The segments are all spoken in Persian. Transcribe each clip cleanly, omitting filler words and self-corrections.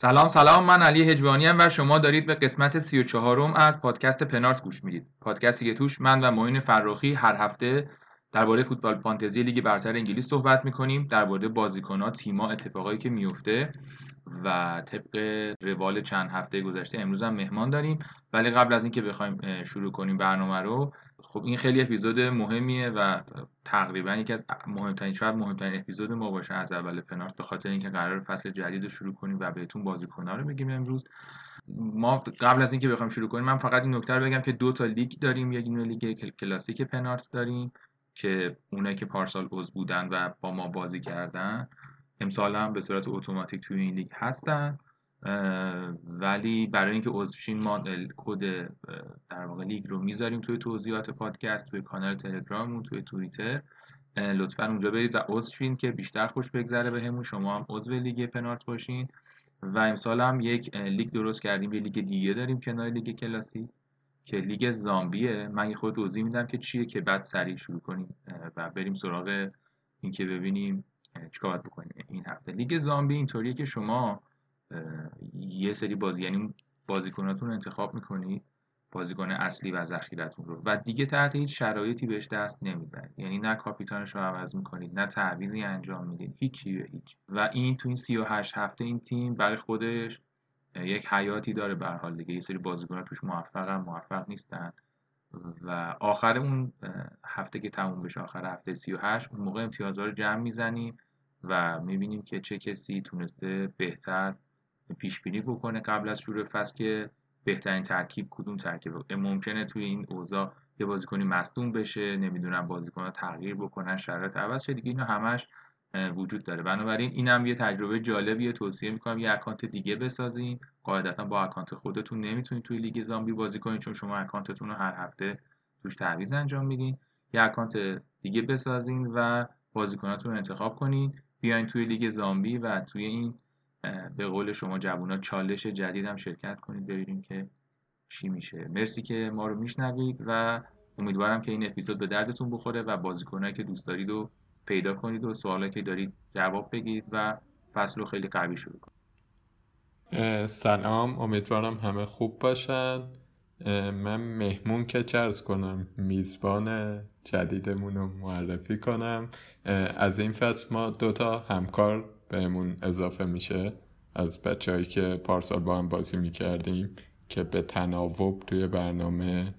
سلام، من علی هجوانی ام و شما دارید به قسمت 34 از پادکست پنالت گوش میدید. پادکستی که توش من و معین فراخی هر هفته درباره فوتبال فانتزی لیگ برتر انگلیس صحبت می‌کنیم، درباره بازیکن‌ها، تیم‌ها، اتفاقایی که میفته و طبق روال چند هفته گذشته امروز هم مهمان داریم. ولی قبل از اینکه بخوایم شروع کنیم برنامه رو، خب این خیلی اپیزود مهمیه و تقریبا یکی از مهمترین اپیزود ما باشه از اول پنالت، به خاطر اینکه قرار فصل جدید رو شروع کنیم و بهتون بازیکن‌ها رو بگیم. امروز ما قبل از اینکه بخوایم شروع کنیم، من فقط این نکته رو بگم که 2 تا لیگ داریم. یک لیگ کلاسیک پنالت داریم که اونایی که پارسال عضو بودن و با ما بازی کردن امسال هم به صورت اتوماتیک توی این لیگ هستن، ولی برای اینکه عضو شین ما کد در واقع لیگ رو میذاریم توی توضیحات پادکست، توی کانال تلگراممون، توی توییتر. لطفاً اونجا برید و عضو شین که بیشتر خوش بگذره بهمون. شما هم عضو لیگ پنالت باشین. و امسال هم یک لیگ درست کردیم، یه لیگ دیگه داریم کنار لیگ کلاسیک که لیگ زامبیه. من خود توضیح میدم که چیه که بعد سریع شروع کنیم و بریم سراغ اینکه ببینیم چیکار بکنیم این هفته. لیگ زامبی اینطوریه که شما یه سری بازیکناتون رو انتخاب میکنید، بازیکن اصلی و ذخیرتون رو، و دیگه تحت هیچ شرایطی بهش دست نمیزنید. یعنی نه کاپیتانش رو عوض میکنید، نه تعویضی انجام میدید، هیچ. و این تو این 38 هفته این تیم برای خودش یک حیاتی داره به هر حال دیگه. یه سری بازیکن‌ها توش موفق نیستن و آخر اون هفته که تموم بشه، آخر هفته 38، اون موقع امتیازها رو جمع میزنیم و میبینیم که چه کسی تونسته بهتر پیشبینی بکنه قبل از شروع فصل که بهترین ترکیب کدوم ترکیب. ممکنه توی این اوضاع یه بازیکنی مصدوم بشه، نمیدونم بازیکن‌ها تغییر بکنن، شرایط عوض شه دیگه، اینا همش وجود داره. بنابراین اینم یه تجربه جالبیه، توصیه میکنم یه اکانت دیگه بسازین. قاعدتا با اکانت خودتون نمیتونید توی لیگ زامبی بازی کنید چون شما اکانتتون رو هر هفته توش تعویض انجام میدین. یه اکانت دیگه بسازین و بازیکناتون رو انتخاب کنین، بیاین توی لیگ زامبی و توی این به قول شما جوونا چالش جدیدم شرکت کنید، ببینیم که چی میشه. مرسی که ما رو میشنوید و امیدوارم که این اپیزود به دردتون بخوره و بازیکنایی که دوست دارید رو پیدا کنید و سوالی که دارید جواب بگید و فصل رو خیلی قوی شروع کنید. سلام، امیدوارم همه خوب باشن. من مهمون که چرز کنم میزبان جدیدمون رو معرفی کنم. از این فصل ما 2 تا همکار بهمون اضافه میشه از بچه‌هایی که پارسال با هم بازی میکردیم که به تناوب توی برنامه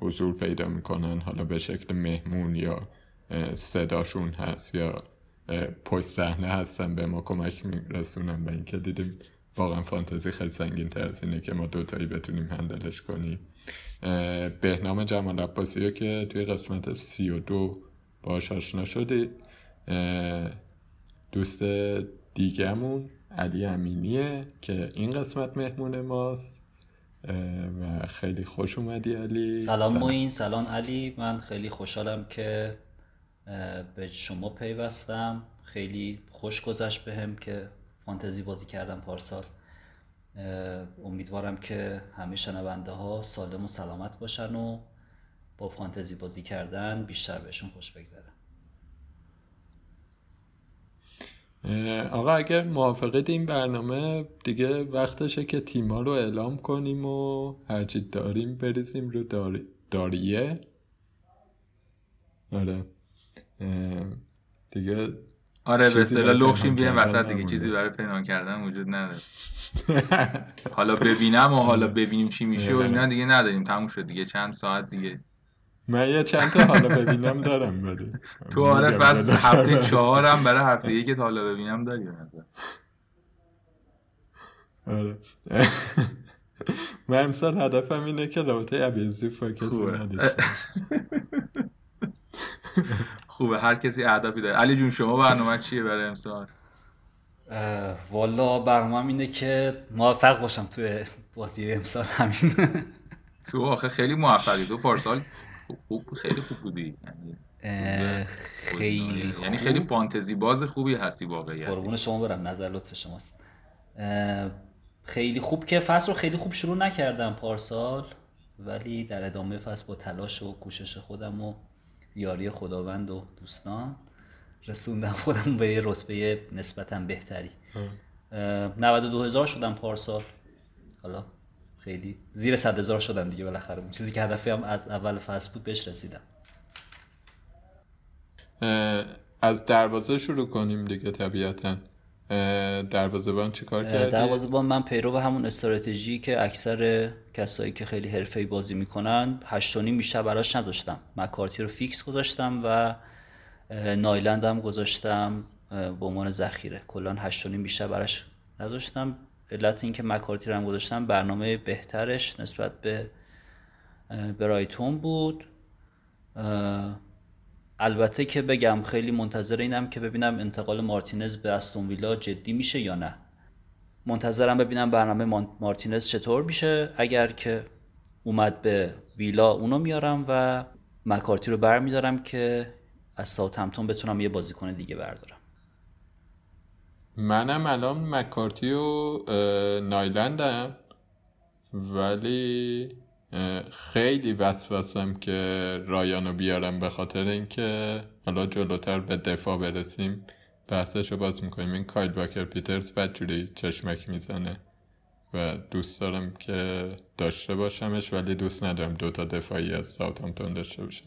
حضور پیدا میکنن، حالا به شکل مهمون یا صداشون هست یا پشت صحنه هستن، به ما کمک میرسونن. و اینکه دیدیم واقعا فانتزی خیلی سنگین تر از اینه که ما 2 تایی بتونیم هندلش کنیم. بهنام جمال عباسی که توی قسمت 32 باهاش آشنا شدید، دوست دیگمون علی امینیه که این قسمت مهمون ماست و خیلی خوش اومدی علی. سلام معین، سلام علی. من خیلی خوشحالم که به شما پیوستم. خیلی خوش گذشت بهم که فانتزی بازی کردم پارسال. امیدوارم که همه شنونده ها سالم و سلامت باشن و با فانتزی بازی کردن بیشتر بهشون خوش بگذره. آقا اگر موافقید این برنامه دیگه وقتشه که تیما رو اعلام کنیم و هرچی داریم بریزیم رو داریه. آره دیگه، آره به اصطلاح لخشیم بیایم وسط دیگه، چیزی برای پنهان کردن وجود نداره. حالا ببینیم چی میشه و اینا دیگه نداریم، تموم شد دیگه. چند ساعت دیگه من یه چند تا حالا ببینم دارم بده تو. آره بعد هفته 4 برای هفته 1 تا حالا ببینم داری مثلا. آره من امسال هدفم اینه که رابطه ابیزی فاکسی ندیشه. خوبه، هر کسی اهدافی داره. علی جون شما برنامه چیه برای امسال؟ والا برنامه‌م اینه که موفق باشم توی بازی امسال. همین. تو آخه خیلی موفقی، تو پارسال خیلی خوب بودی، خیلی خوب. یعنی خیلی فانتزی باز خوبی هستی واقعا. قربون شما برم، نظر لطف شماست. خیلی خوب که فصل رو خیلی خوب شروع نکردم پارسال، ولی در ادامه فصل با تلاش و کوشش خودم و یاری خداوند و دوستان رسوندم خودم به رتبه نسبتاً بهتری 92,000 شدم پارسال، حالا خیلی زیر 100,000 شدم دیگه. بالاخره اون چیزی که هدفی هم از اول فصل بود بهش رسیدم. از دروازه شروع کنیم دیگه. طبیعتاً دروازه‌بان چیکار کردی؟ دروازه‌بان من پیرو همون استراتژی که اکثر کسایی که خیلی حرفه‌ای بازی میکنن 8.5 بیشتر براش نذاشتم. مکارتی رو فیکس گذاشتم و نایلند هم گذاشتم به عنوان ذخیره. کلا 8.5 بیشتر براش نذاشتم. علت اینکه مکارتی رو هم گذاشتم برنامه بهترش نسبت به برایتون بود. البته که بگم خیلی منتظر اینم که ببینم انتقال مارتینز به استون ویلا جدی میشه یا نه. منتظرم ببینم برنامه مارتینز چطور میشه. اگر که اومد به ویلا اونو میارم و مکارتی رو برمیدارم که از ساوتهمپتون بتونم یه بازیکن دیگه بردارم. منم الان مکارتی و نایلندم، ولی خیلی وسوسم که رایانو بیارم، به خاطر اینکه حالا جلوتر به دفاع برسیم بحثشو باز میکنیم. این کایل واکر پیترز بدجوری چشمک میزنه و دوست دارم که داشته باشمش، ولی دوست ندارم دوتا دفاعی از ساوتهمپتون داشته باشم.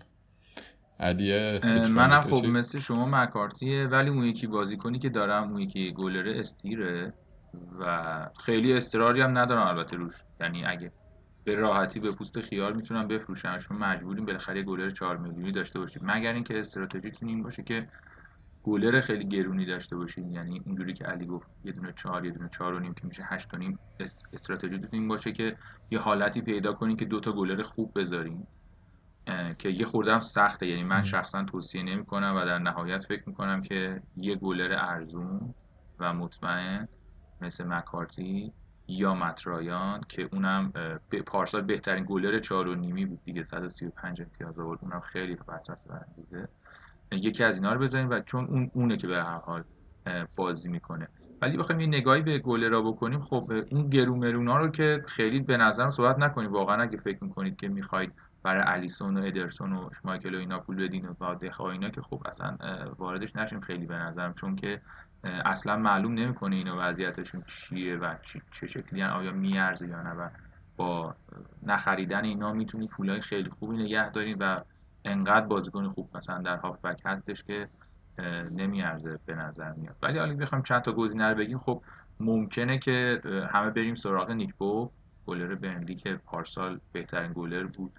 علیه منم خب مثل شما مکارتیه، ولی اون یکی بازیکنی که دارم اون یکی گولر استیره و خیلی اصراری هم ندارم البته روش، یعنی اگه به راحتی به پوست خیار میتونم بفروشم. شما مجبوریم بالاخره گولر 4 میلیونی داشته باشید، مگر اینکه استراتژیتون این باشه که گولر خیلی گرونی داشته باشید. یعنی اونجوری که علی گفت یه دونه 4 یه دونه 4.5 که میشه 8.5. استراتژیتون این باشه که یه حالتی پیدا کنین که دوتا گولر خوب بذارین که یه خورده هم سخته. یعنی من شخصا توصیه نمی‌کنم و در نهایت فکر می‌کنم که یه گولر ارزون و مطمئن مثل مکارتی یا مترایان که اونم پارسال بهترین گولر 4.5 بود دیگه، 135 امتیاز آورد، اونم خیلی بحث برانگیزه. یکی از اینا رو بزنید و چون اونه که به هر حال بازی می‌کنه. ولی بخوایم یه نگاهی به گولرها بکنیم، خب اون گرومرونا رو که خیلی به نظر صحبت نکنید واقعا. اگه فکر می‌کنید که می‌خواید برای الیسون و ادرسون و مایکل و اینا پول بدین و دخا اینا، که خب اصلا واردش نشیم خیلی به نظرم، چون که اصلا معلوم نمیکنه اینا وضعیتشون چیه و چه شکلی ان، آیا میارزه یا نه. و با نخریدن اینا میتونی پولای خیلی خوبی نگه دارین و انقدر بازیکن خوب مثلا در هافبک هستش که نمیارزه به نظر میاد. ولی اگه بخوام چند تا گزینه رو بگیم، خب ممکنه که همه بریم سراغ نیکبو، گلر برنلی که پارسال بهترین گلر بود،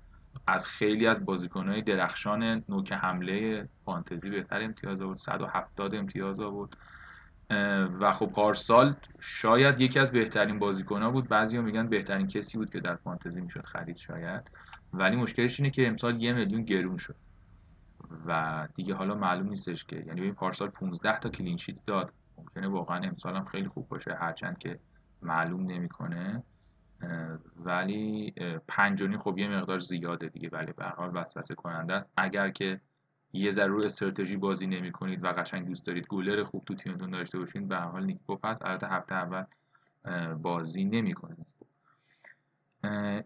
از خیلی از بازیکن‌های درخشان نوک حمله فانتزی بهتر امتیاز آورد، 170 امتیاز آورد و خب پارسال شاید یکی از بهترین بازیکن‌ها بود. بعضی‌ها میگن بهترین کسی بود که در فانتزی میشد خرید شاید، ولی مشکلش اینه که امسال 1 میلیون گرون شد و دیگه حالا معلوم نیستش که، یعنی ببین پارسال 15 تا کلین شیت داد، ممکنه واقعا امسال هم خیلی خوب باشه، هرچند که معلوم نمی‌کنه. ولی 5.5 خب یه مقدار زیاده دیگه، ولی به هر حال وسوسه کننده است. اگر که یه ضرور استراتژی بازی نمی کنید و قشنگ دوست دارید گولر خوب تو تیمتون داشته باشین، به هر حال نیکو پس البته هفته اول بازی نمی کنید.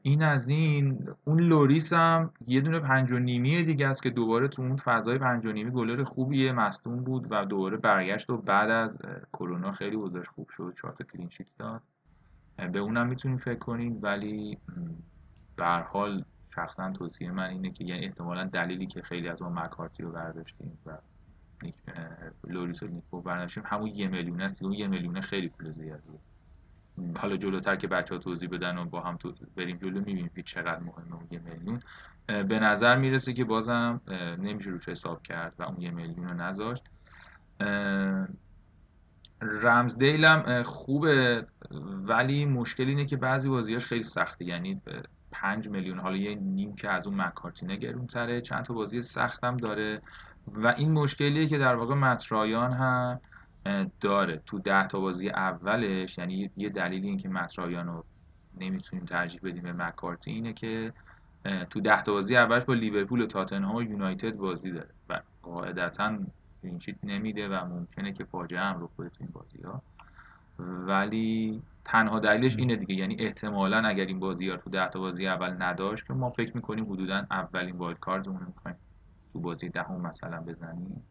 این از این. اون لوریس هم یه دونه 5.5 دیگه است که دوباره تو اون فضای 5.5 گولر خوبیه، مصدوم بود و دوباره برگشت و بعد از کرونا خیلی وضعش خوب شد، 4 تا کلین شیت داد. به اونم میتونید فکر کنید، ولی به هر حال شخصا توصیه من اینه که، یعنی احتمالاً دلیلی که خیلی از اون مکارتی رو برداشتیم و لوریس و نیکو برداشتیم همون 1 میلیون است. اون 1 میلیون خیلی پول زیادیه. حالا جلوتر که بچه‌ها توضیح بدن و با هم بریم جلو میبینیم که چقدر مهمه اون 1 میلیون. به نظر میرسه که بازم نمیشه روش حساب کرد و اون 1 میلیون رو نذاشت. رمزدیل هم خوبه، ولی مشکل اینه که بعضی بازیاش خیلی سخته. یعنی 5 میلیون، حالا یه نیم که از اون مکارتینه گرون‌تره، چند تا بازی سخت هم داره و این مشکلیه که در واقع مترایان هم داره تو 10 تا بازی اولش. یعنی یه دلیلی این که مترایان رو نمیتونیم ترجیح بدیم به مکارتی اینه که تو 10 تا بازی اولش با لیورپول و تاتنهام و یونایتد بازی داره و قاعدتاً این چیت نمیده و ممکنه که فاجعه هم رخ بده تو این بازی‌ها. ولی تنها دلیلش اینه دیگه، یعنی احتمالاً اگر این بازی‌ها تو 10 تا بازی اول نداشت که ما فکر می‌کنیم حدوداً اولین وایلد کارتمون رو می‌خوایم تو بازی دهم مثلا بزنیم،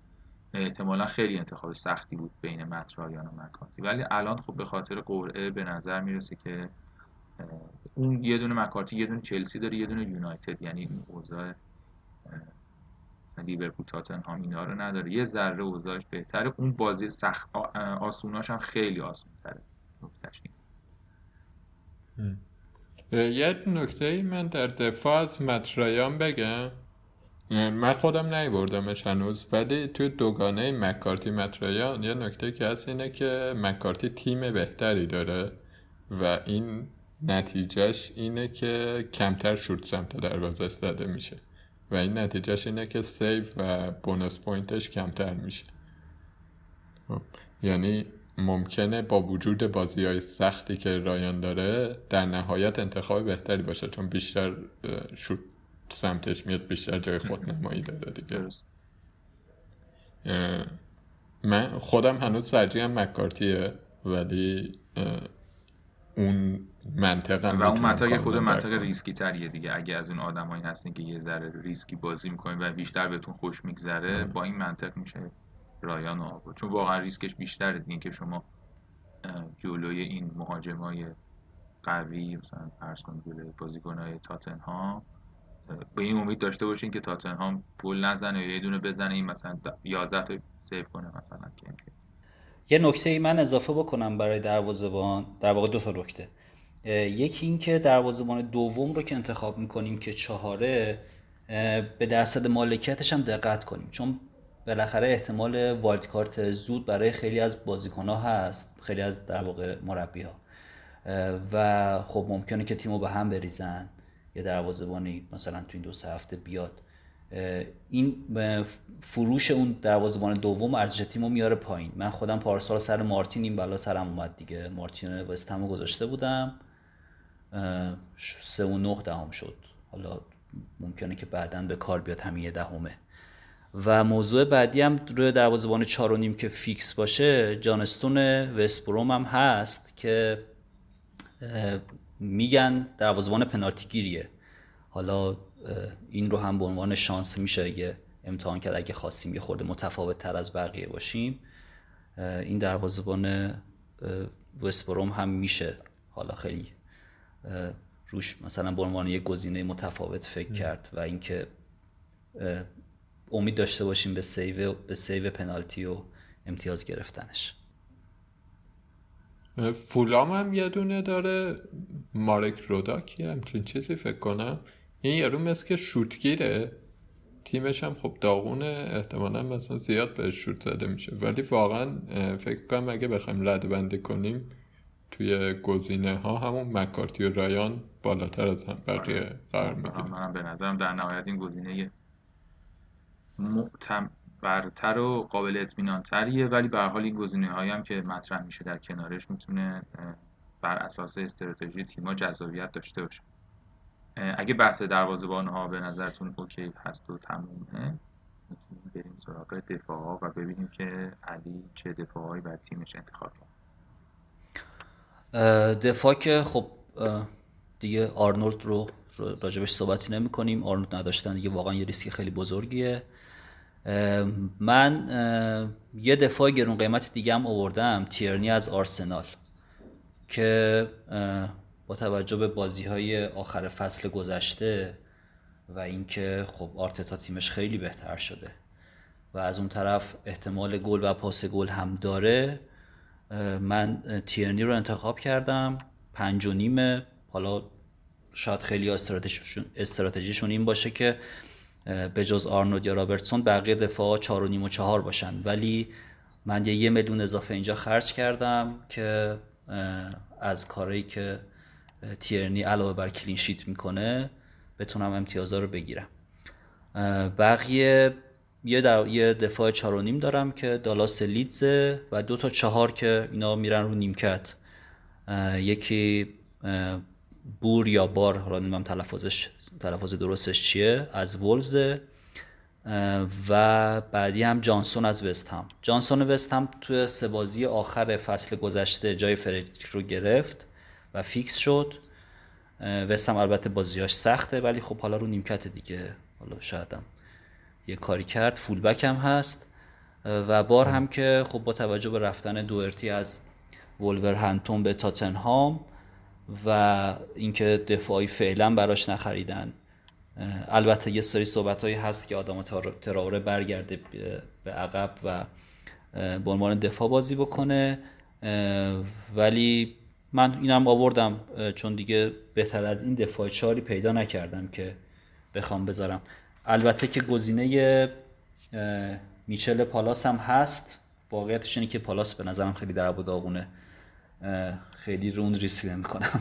احتمالا خیلی انتخاب سختی بود بین مترایان و مکارتی، ولی الان خب به خاطر قرعه به نظر میرسه که اون یه دونه مکارتی، یه دونه چلسی داره، یه دونه یونایتد، یعنی اوضاع لیورپول تاتنهام اینا رو نداره، یه ذره اوضاعش بهتره. اون بازی سخت آسوناش هم خیلی آسون‌تره. یه نکته من در دفاع از مترایان بگم، من خودم نیوردمش هنوز، ولی توی دوگانه مکارتی مترایان یه نکته که هست اینه که مکارتی تیم بهتری داره و این نتیجهش اینه که کمتر شوت سمت دروازه زده میشه و این نتیجهش اینه که سیو و بونوس پوینتش کمتر میشه. یعنی ممکنه با وجود بازی‌های سختی که رایان داره در نهایت انتخاب بهتری باشه، چون بیشتر شوت سمتش میاد، بیشتر جای خودنمایی داره دیگه. من خودم هنوز ترجیحم مکارتیه، ولی اون منطقه و اون منطقه خود منطقه ریسکی تریه دیگه. اگه از اون آدمایی هستین که یه ذره ریسکی بازی میکنین و بیشتر بهتون خوش میگذره، با این منطق میشه رایان آورد، چون واقعا ریسکش بیشتره دیگه، که شما جلوی این مهاجمای قوی مثلا فرض کنید جلوی بازیکنای تاتنهام به این امید داشته باشین که تاتنهام گل نزنه یا یه دونه بزنه، این مثلا 11 تا سیو کنه مثلا. که یه نکته ای من اضافه بکنم برای دروازه‌بان، در واقع دو تا نکته. یکی این که دروازه‌بان دوم رو که انتخاب می‌کنیم که 4 به درصد مالکیتش هم دقت کنیم، چون بالاخره احتمال وایلد کارت زود برای خیلی از بازیکن‌ها هست، خیلی از در واقع مربی‌ها، و خب ممکنه که تیمو به هم بریزن یا دروازه‌بانی مثلا تو این 2 هفته بیاد، این فروش اون دروازه‌بان دوم ارزش تیمو میاره پایین. من خودم پارسال سر مارتین این بلا سرم اومد دیگه، مارتین وستهمو گذاشته بودم 3.9 شد، حالا ممکنه که بعداً به کار بیاد همین 10. و موضوع بعدی هم روی دروازه‌بان 4.5 که فیکس باشه، جانستون وستبروم هم هست که میگن دروازه‌بان پنالتی گیریه، حالا این رو هم به عنوان شانس میشه یه امتحان کرد، اگه خواستیم یه خورده متفاوت تر از بقیه باشیم این دروازه‌بان وستبروم هم میشه حالا خیلی روش مثلا به عنوان یه گزینه متفاوت فکر کرد، و اینکه امید داشته باشیم به سیو پنالتی و امتیاز گرفتنش. فولام هم یه دونه داره، مارک روداکی همچین چیزی فکر کنم، این یارو مثل که شوتگیره، تیمش هم خب داغونه، احتمالا مثلا زیاد بهش شوت زده میشه، ولی واقعا فکر کنم اگه بخوایم ردبندی کنیم توی گزینه ها همون مکارتی و رایان بالاتر از هم بقیه قرار میگیره. منم به نظرم در نهایت این گزینه معتبرتر و قابل اطمینان‌تریه، ولی به هر حال این گزینه‌هایی هم که مطرح میشه در کنارش میتونه بر اساس استراتژی تیم‌ها جذابیت داشته باشه. اگه بحث دروازه‌بان‌ها به نظرتون اوکی هست و تمومه، میتونیم بریم سراغ دفاع‌ها و ببینیم که علی چه دفاع‌هایی برای تیمش انتخاب کرد. دفاع که خب دیگه آرنولد رو راجبش صحبتی نمی‌کنیم، آرنولد نداشتن دیگه واقعا یه ریسک خیلی بزرگیه. من یه دفاع گرون قیمت دیگه هم آوردم، تیرنی از آرسنال، که با توجه به بازی‌های آخر فصل گذشته و اینکه خب آرتتا تیمش خیلی بهتر شده و از اون طرف احتمال گل و پاس گل هم داره، من تیرنی رو انتخاب کردم 5.5. حالا شاید خیلی استراتژیشون این باشه که به جز آرنولد یا رابرتسون بقیه دفاع 4.5 و 4 باشن، ولی من یه میلیون اضافه اینجا خرج کردم که از کاری که تیرنی علاوه بر کلین شیت میکنه بتونم امتیازها رو بگیرم. بقیه یه دفاع 4.5 دارم که دالاس لیدز و 2 تا 4 که اینا میرن رو نیمکت، یکی بور یا بار، حالا نمیدونم تلفظ درستش چیه، از وولفز، و بعدی هم جانسون از وستهم. جانسون وستهم توی 3 بازی آخر فصل گذشته جای فردریک رو گرفت و فیکس شد. وستهم البته بازیاش سخته، ولی خب حالا رو نیمکت دیگه، حالا شاید هم یه کاری کرد. فول بک هم هست و بار هم که خب با توجه به رفتن دوئرتی از ولورهمپتون به تاتنهام و اینکه دفاعی فعلا براش نخریدن. البته یه سری صحبتایی هست که آدم تراوره برگرده به عقب و به عنوان دفاع بازی بکنه، ولی من اینم آوردم چون دیگه بهتر از این دفاع چاری پیدا نکردم که بخوام بذارم. البته که گزینه میچل پالاس هم هست. واقعیتش اینه که پالاس به نظرم خیلی درب و داغونه، خیلی روند ریسک نمی‌کنم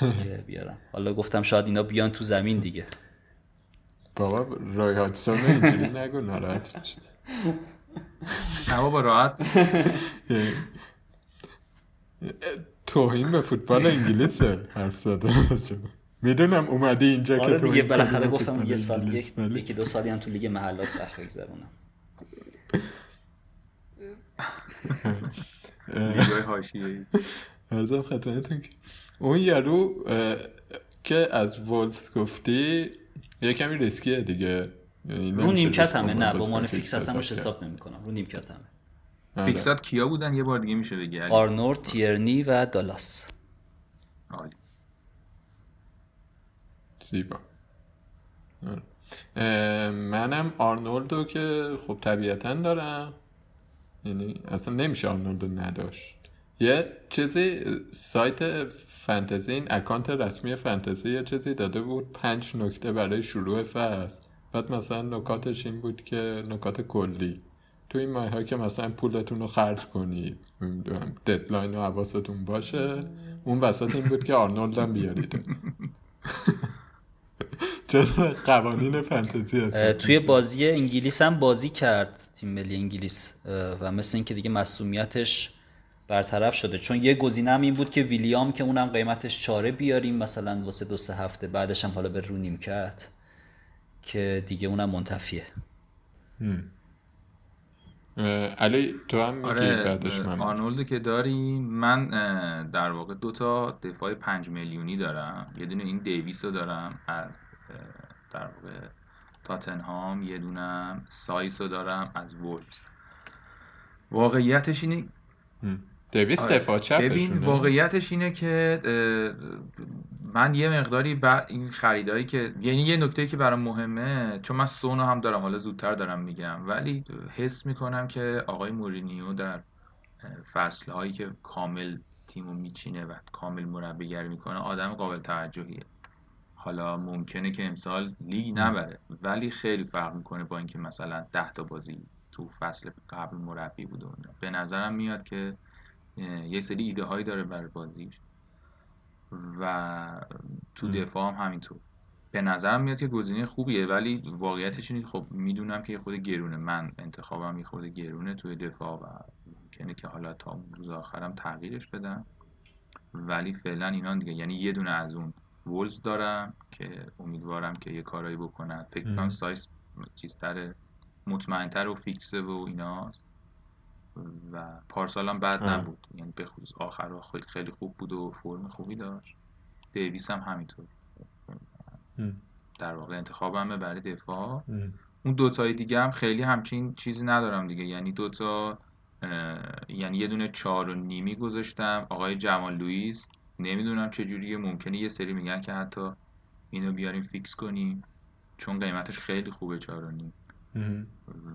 که بیارم. حالا گفتم شاید اینا بیان تو زمین دیگه. بابا رای هاتسون اینجوری نگو ناراحت میشه. نه بابا راحت. توهین به فوتبال انگلیسه حرف زدن. میدونم اومدی اینجا که تو دیگه بالاخره گفتم یه سال یکی دو سالی هم تو لیگ محلات قهر می‌گذرونم. میگه حاشیه‌ای. عرضم خدمتتون که اون یارو که از وولفز گفتی یه کمی ریسکیه دیگه. رو نیمکت همه، نه به عنوان فیکس اصلا مش حساب نمی‌کنم. رو نیمکت همه. فیکسات کیا بودن یه بار دیگه میشه بگی؟ آرنور، تیرنی و دالاس. عالی. زیبا. منم آرنولدو که خب طبیعتاً دارم، یعنی اصلا نمیشه آرنولدو نداشت. یه چیزی سایت فانتزی، این اکانت رسمی فانتزی، یه چیزی داده بود 5 نکته برای شروع فصل، بعد مثلا نکاتش این بود که نکات کلی تو این ماه‌ها که مثلا پولتون رو خرج کنید، ددلاین رو حواستون باشه، اون وسط این بود که آرنولد هم بیارید. جزء قوانین فانتزی هست. توی بازی انگلیس هم بازی کرد تیم ملی انگلیس و مثل این که دیگه مسئولیتش برطرف شده، چون یه گزینه هم این بود که ویلیام که اونم قیمتش 4 بیاریم مثلا واسه 2-3 هفته بعدش هم حالا به رو نیمکت که دیگه اونم منتفیه. علی تو هم میگی؟ آره بعدش من آرنولدو که داریم. من در واقع 2 تا دفاع 5 میلیونی دارم، یه دونه این دیویس رو دارم از در واقع تاتنهام، یه دونه سایس رو دارم از وولفز. واقعیتش اینه دیویس دفاع چپشونه. واقعیتش اینه که من یه مقداری این خریدایی که یعنی یه نکته‌ای که برام مهمه، چون من سونو هم دارم، حالا زودتر دارم میگم، ولی حس میکنم که آقای مورینیو در فصل‌هایی که کامل تیمو میچینه و کامل مربیگری میکنه آدم قابل توجهیه. حالا ممکنه که امسال لیگ نبره، ولی خیلی فرق میکنه با اینکه مثلا 10 تا بازی تو فصل قبل مربی بوده. به نظرم میاد که یه سری ایده هایی داره برای بازیش و تو دفاع هم همینطور. به نظرم میاد که گزینه خوبیه، ولی واقعیتش اینه خب میدونم که یه خود گرونه، من انتخابم یه خود گرونه توی دفاع و ممکنه که حالا تا اون روز آخرم تغییرش بدم، ولی فعلا اینا دیگه. یعنی یه دونه از اون وولز دارم که امیدوارم که یه کارایی بکنه. فکر کنم سایز چیزتره، مطمئن‌تر و فیکسه و ایناست و پارسال هم بد نبود، یعنی به خصوص آخر خیلی خوب بود و فرم خوبی داشت. دیویس هم همینطور. در واقع انتخابمه برای دفاع. اون 2 تای دیگه هم خیلی همچین چیزی ندارم دیگه، یعنی 2 تا یعنی یه دونه 4.5 گذاشتم آقای جمال لوئیس. نمیدونم چجوریه، ممکنه یه سری میگن که حتی اینو بیاریم فیکس کنیم چون قیمتش خیلی خوبه 4.5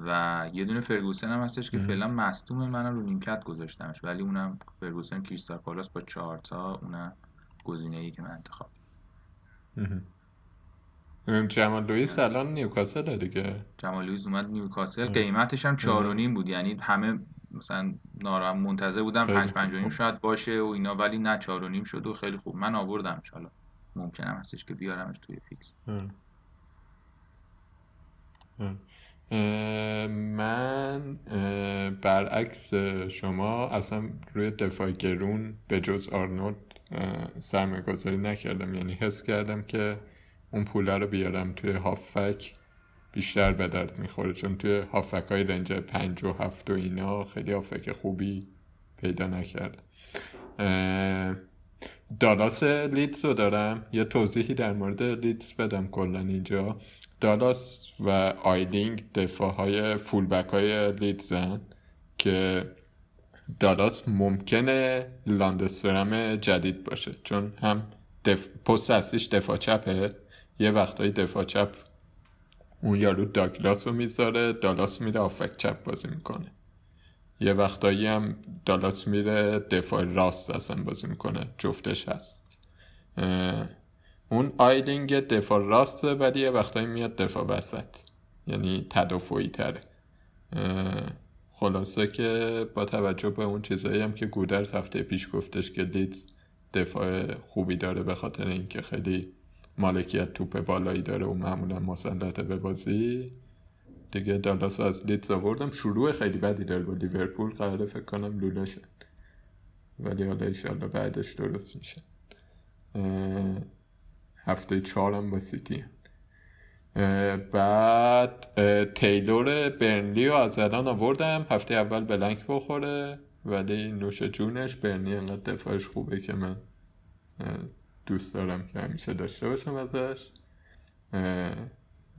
و یه دونه فرگوسن هم هستش که فعلا مصدومه، منم رو نیمکت گذاشتمش، ولی اونم فرگوسن کریستال پالاس با 4 تا، اونم گزینه‌ای که من انتخاب می‌کنم. جمال لوئیس الان نیوکاسل دیگه. جمال لوئیس اومد نیوکاسل، قیمتش هم 4.5 بود، یعنی همه مثلا نارام منتظر بودم 5.5 شاید باشه و اینا، ولی نه 4.5 شد و خیلی خوب من آوردمش. حالا ممکنه هستش که بیارمش توی فیکس. من برعکس شما اصلا روی دفاع گرون به جز آرنولد سرمایه‌گذاری نکردم، یعنی حس کردم که اون پوله رو بیارم توی هافک بیشتر به درد میخوره، چون توی هافک‌های رنج 5 و 7 و اینا خیلی هافک خوبی پیدا نکردم. دالاس لیدز رو دارم. یه توضیحی در مورد لیدز بدم کلا اینجا. دالاس و آیلینگ دفاعهای فولبک‌های لیدزن که دالاس ممکنه لاندسترم جدید باشه، چون هم پست اصلیش دفاع چپه، یه وقتایی دفاع چپ اون یارو داگلاس رو میذاره، دالاس میره آفک چپ بازی میکنه، یه وقتایی هم دالاس میره دفاع راست اصلا بازی میکنه، جفتش هست. اون آیلینگ دفاع راسته ولی یه وقتایی میاد دفاع وسط، یعنی تدافعی تره. خلاصه که با توجه به اون چیزایی هم که گودرز هفته پیش گفتش که لیدز دفاع خوبی داره به خاطر اینکه خیلی مالکیت توپ بالایی داره و معمولا مسلطه به بازی دیگه، دالاس از لیدز آوردم. شروع خیلی بدی داره با لیورپول، قراره فکر کنم لوله شد، ولی حالا انشالله بعدش درست میشه. هفته 4 هم با سیتی. بعد تیلور برنلی رو از الان آوردم، هفته اول بلنک بخوره ولی نوش جونش. برنلی انقدر دفاعش خوبه که من دوست دارم که همیشه داشته باشم ازش،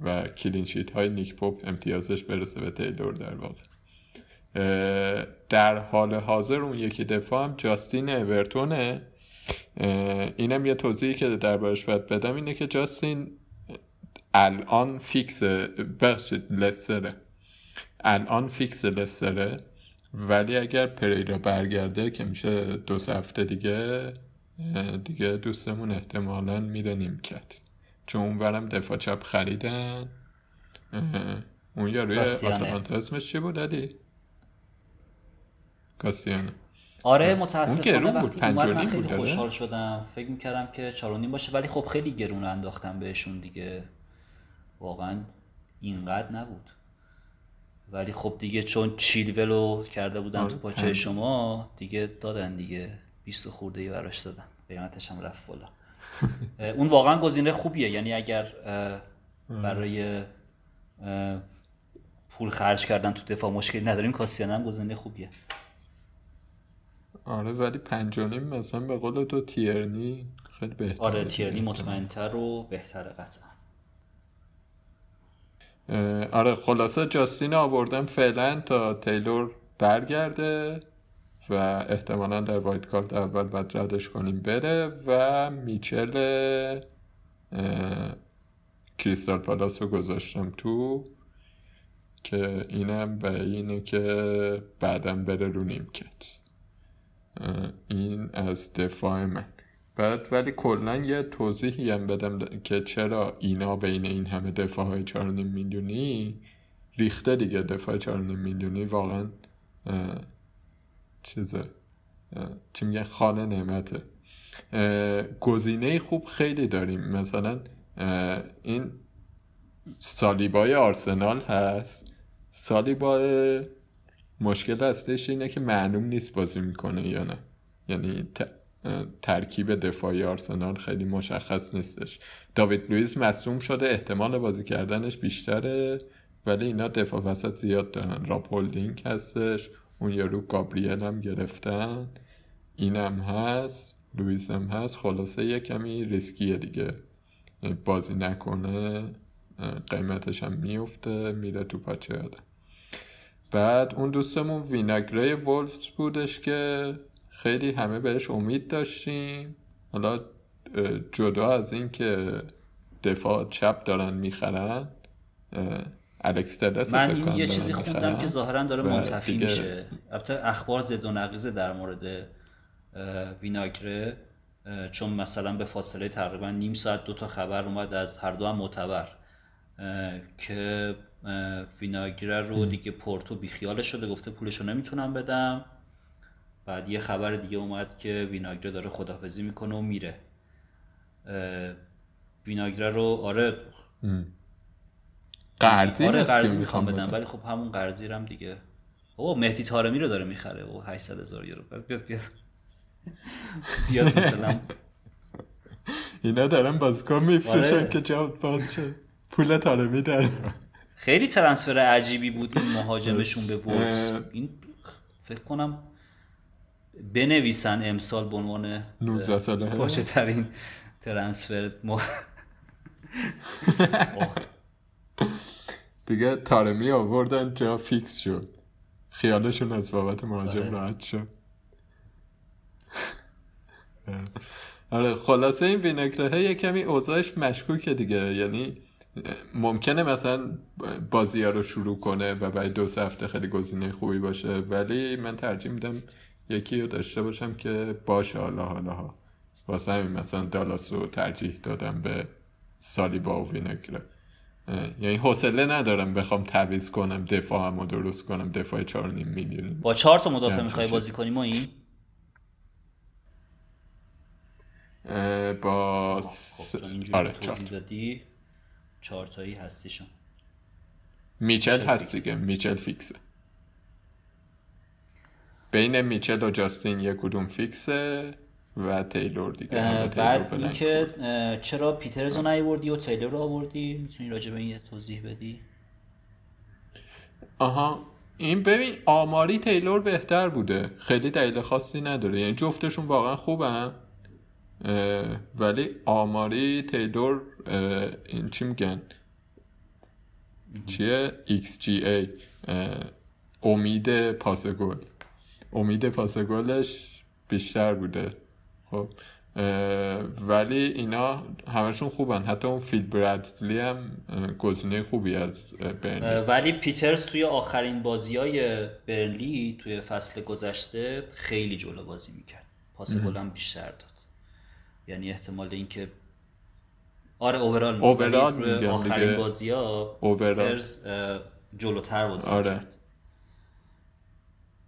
و کلینشیت های نیک پاپ امتیازش برسه به تیلور. در واقع در حال حاضر اون یکی دفاع هم جاستین ایورتونه. اینم یه توضیحی که دربارش باید بدم اینه که جاستین الان فیکس لستره، الان فیکس لستره، ولی اگر پریرا برگرده که میشه 2 هفته دیگه دوستمون احتمالاً میره نیمکت، چون اونورم دفاع چپ خریدن. اون یاروی آتالانتا اسمش چی بود علی؟ کاستیانه. آره متاسفانه وقتی اومد من خیلی خوشحال شدم، فکر میکردم که 4.5 باشه، ولی خب خیلی گرون انداختم بهشون دیگه، واقعا اینقدر نبود، ولی خب دیگه چون چیلولو کرده بودن تو پاچه شما دیگه دادن دیگه 20 خورده‌ای براش دادن، قیمتش هم رفت بالا. اون واقعا گزینه خوبیه، یعنی اگر برای پول خرج کردن تو دفاع مشکلی نداریم، کاسیانه هم گزینه خوبیه. آره ولی 5.5 مثلا به قول تو تیرنی خیلی بهتره. آره تیرنی مطمئن‌تر و بهتره قطعا. آره خلاصه جاستین آوردم فعلا تا تیلور برگرده و احتمالا در وایلد کارت اول باید ردش کنیم بره، و میچل کریستال پالاس رو گذاشتم تو که اینم به اینه که بعدم بره رو نیمکت. این از دفاع من. بعد ولی کلا یه توضیحی هم بدم که چرا اینا بین این همه دفاع های 4.5 میلیونی ریخته دیگه. دفاع 4.5 میلیونی واقعا چی میگن، خانه نعمته. گزینه خوب خیلی داریم، مثلا این سالیبای آرسنال هست. سالیبای مشکل اصلیش اینه که معلوم نیست بازی میکنه یا نه، یعنی ترکیب دفاعی آرسنال خیلی مشخص نیستش. داوید لوئیس مصدوم شده، احتمال بازی کردنش بیشتره، ولی اینا دفاع وسط زیاد دارن. راب هولدینگ هستش، اون یارو گابریل هم گرفتن، اینم هست، لوئیس هم هست. خلاصه یه کمی ریسکیه دیگه، بازی نکنه قیمتش هم میفته، میره تو پاچه آدم. بعد اون دوستمون ویناگره وولفز بودش که خیلی همه بهش امید داشتیم. حالا جدا از این که دفاع چپ دارن میخرن، الکس تلس من این یه چیزی خوندم که ظاهرا داره منتفی میشه. البته اخبار زد و نقیزه در مورد ویناگره، چون مثلا به فاصله تقریبا نیم ساعت 2 تا خبر اومد از هر دو هم معتبر که ویناگره رو دیگه پورتو بیخیال شده، گفته پولشو نمیتونم بدم. بعد یه خبر دیگه اومد که ویناگره داره خداحافظی میکنه و میره. ویناگره رو آره قرضی، آره قرضی میخوام بدم، ولی خب همون قرضی رم دیگه. اوه مهدی طارمی رو داره میخره و 800,000 یورو. بیاد مثلا اینا دارن بازیکن میفروشن که جواب باز شه، پول طارمی داره. خیلی ترانسفر عجیبی بود این مهاجمشون به وولفز. این فکر کنم بنویسن امسال به عنوان 19 ساله باشه ترین ترانسفر دیگه تارمی آوردن جا فیکس شد، خیالشون از بابت مهاجم راحت شد. آره خلاصه این ویناگره یه کمی اوضاعش مشکوکه دیگه، یعنی ممکنه مثلا بازی‌ها رو شروع کنه و بعد دو سه هفته خیلی گزینه خوبی باشه، ولی من ترجیح میدم یکی رو داشته باشم که باشه حالا واسه همین مثلا دالاس رو ترجیح دادم به سالیبا و ویناگره. یعنی حوصله ندارم بخوام تعویض کنم دفاعمو درست کنم، دفاع 4.5 میلیون با 4 تا مدافع میخوای بازی کنی؟ ما این با آره 4 دادی 4 تایی هستیشون. میچل هست دیگه، میچل فیکسه. بین میچل و جاستین یک کدوم فیکسه و تیلور دیگه. بعد اینکه چرا پیترز رو نیاوردی و تیلور رو آوردی؟ میتونی راجع به این یه توضیح بدی؟ آها این ببین آماری تیلور بهتر بوده، خیلی دلیل خاصی نداره، یعنی جفتشون واقعا خوبن ولی آماری تیلور این چی میگن چیه XGA امید پاس گل، امید پاس گلش بیشتر بوده. خب ولی اینا همشون خوبن، حتی اون فیل برادلی هم گزینه خوبی از برنلی. ولی پیترز توی آخرین بازیای برنلی توی فصل گذشته خیلی جلو بازی میکرد، پاس گل هم بیشتر داد، یعنی احتمال اینکه آره اوورال روی آخرین بازی‌ها پیترز جلوتر بازی آره. میکرد.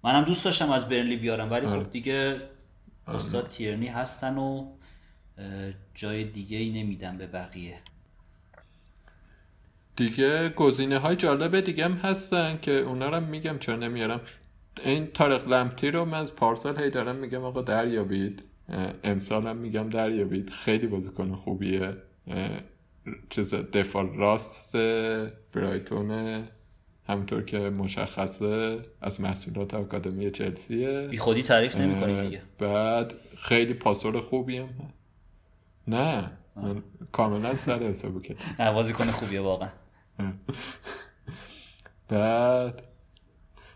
منم دوست داشتم از برنلی بیارم ولی خب دیگه استاد تیرنی هستن و جای دیگه ای نمیدم به بقیه دیگه. گزینه های جالب دیگه هم هستن که اونا رو میگم چرا نمیارم. این طارق لمتی رو من از پارسال هی دارم میگم آقا دریابید، امسال هم میگم دریابید، خیلی بازیکن خوبیه، چیز دفاع راست برایتونه، همونطور که مشخصه از محصولات آکادمی چلسیه، بی خودی تعریف نمی‌کنی دیگه. بعد خیلی پاسور خوبیم، نه من کاملا سر حسابو که نوازی کنه خوبیه واقعا. بعد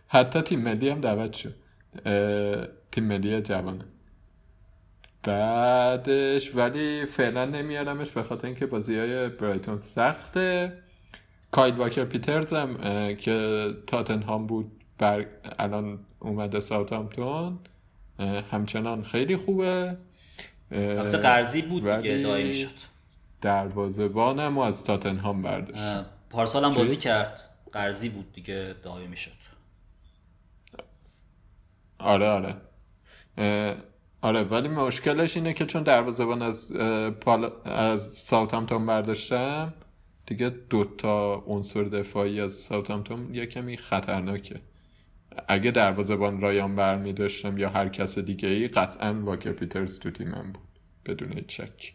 حتی تیم ملی هم دعوت شد، تیم ملی جوانه بعدش، ولی فعلا نمیارمش به خاطر اینکه بازی‌های برایتون سخته. کایل واکر پیترز هم که تاتنهام بود الان اومده ساوتهمپتون همچنان خیلی خوبه، البته قرضی بود دیگه دائمی شد. دروازه‌بانم از تاتنهام برداشت، پارسال هم بازی کرد، قرضی بود دیگه دائمی شد. آره ولی مشکلش اینه که چون دروازه‌بان از ساوتهمپتون برداشتم دیگه، دوتا عنصر دفاعی از ساوتهمپتون یه کمی خطرناکه. اگه دروازه‌بان رایان برمی داشتم یا هر کس دیگه ای قطعا واکر پیترز تو تیمم بود بدون چک.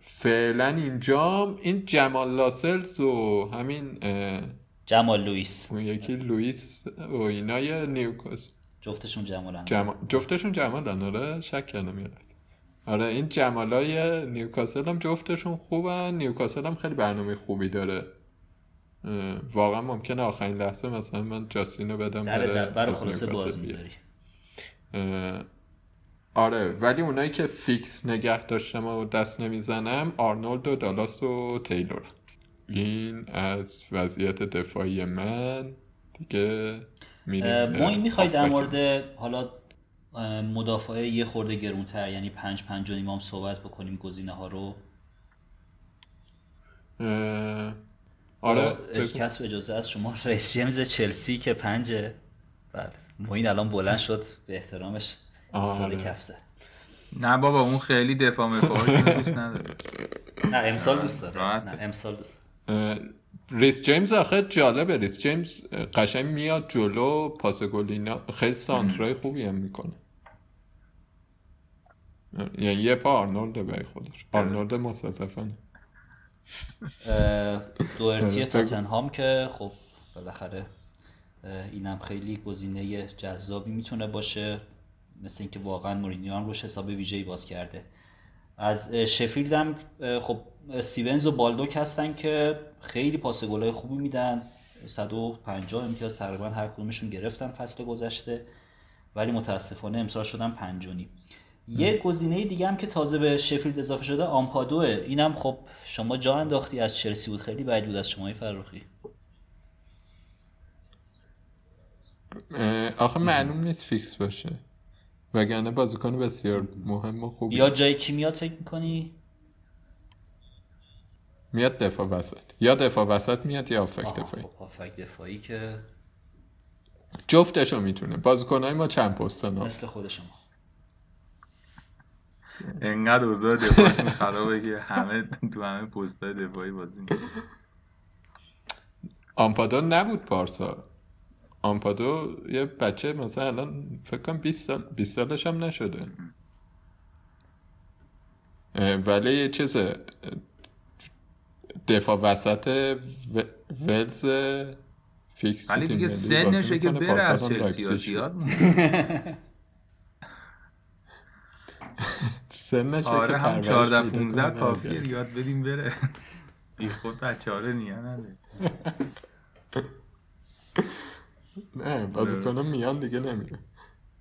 فعلا اینجام این جمال لاسلز و همین جمال لوئیس، اون یکی لوئیس و اینا یه نیوکاسل جفتشون جمالن، جفتشون جمالن. آره شک کردم یه لحظه. آره این جمالای نیوکاسل هم جفتشون خوبن، نیوکاسل هم خیلی برنامه خوبی داره، واقعا ممکنه آخرین لحظه مثلا من جاستین رو بدم بره خلاصه باز میذاری. آره ولی اونایی که فیکس نگه داشتم و دست نمیزنم آرنولد و دالاس و تیلور. این از وضعیت دفاعی من دیگه. میخوای در مورد حالا مدافعه یه خورده گرونتر یعنی 5.5 هم صحبت بکنیم گزینه ها رو؟ آره کسب اجازه از شما رئیس جیمز چلسی که 5 بله موین الان بلند شد به احترامش سال کف زد. نه بابا اون خیلی دفاع مفاهیم دوست نداره. نه امسال دوست داره، نه امسال دوست ریس جیمز. آخه جالبه ریس جیمز قشنگ میاد جلو، پاس گل اینا خیلی سانترای خوبی هم میکنه، یعنی یه پا آرنولد برای خودش، آرنولد مستضعفانه. دوئرتی تاتنهام که خب بالاخره اینم خیلی گزینه جذابی میتونه باشه، مثل اینکه واقعا مورینیو هم روش حساب ویژه‌ای باز کرده. از شفیلد هم خب استیونز و بالدوک هستن که خیلی پاس گلای خوبی میدن، 150 امتیاز تقریبا هر کدومشون گرفتن فصل گذشته، ولی متاسفانه امسال شدن 5.5. یه گزینه دیگه هم که تازه به شفیلد اضافه شده آمپادوه، اینم خب شما جا انداختی، از چلسی بود، خیلی بعید بود از شمای فرخی. آخه معلوم نیست فیکس باشه، وگرنه بازیکن بسیار مهم و خوبی. یا جای کی میاد فکر میکنی؟ میاد دفاع وسط، یا دفاع وسط میاد یا هافک دفاعی. هافک دفاعی که جفتشو میتونه، بازیکنای ما چند پستن مثل خود شما. انقدر اوضاع دفاعی خرابه که همه تو همه پست‌های دفاعی بازی میکنه. آمپادو نبود پارسا، آمپادو یه بچه مثلا الان فکر کنم 20 سالش هم نشده، ولی یه چیز دفاع وسط ولز فیکس، ولی دیگه سنشه که بره از چلسی زیاد سنشه. آره هم 14-15 کافیه، یاد بدیم بره بی خود بچه‌ها نیه نده. نه بازیکنان میان دیگه نمیره.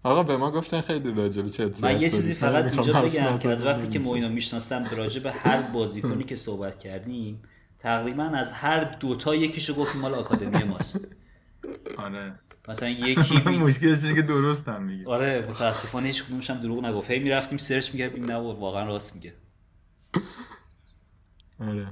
آقا به ما گفتن خیلی راجع به چلسی، من یه چیزی فقط اینجا بگم که از وقتی که موینو میشناسم راجع به هر بازیکنی که صحبت کردیم تقریبا از هر دوتا یکیشو گفتیم مال آکادمی ماست. آره مثلا یکی مشکلش اینه که درست هم میگه. آره متاسفانه هیچ کدومش هم دروغ نگفت، هی میرفتیم سرچ میکردیم، نه واقعا راست میگه. آره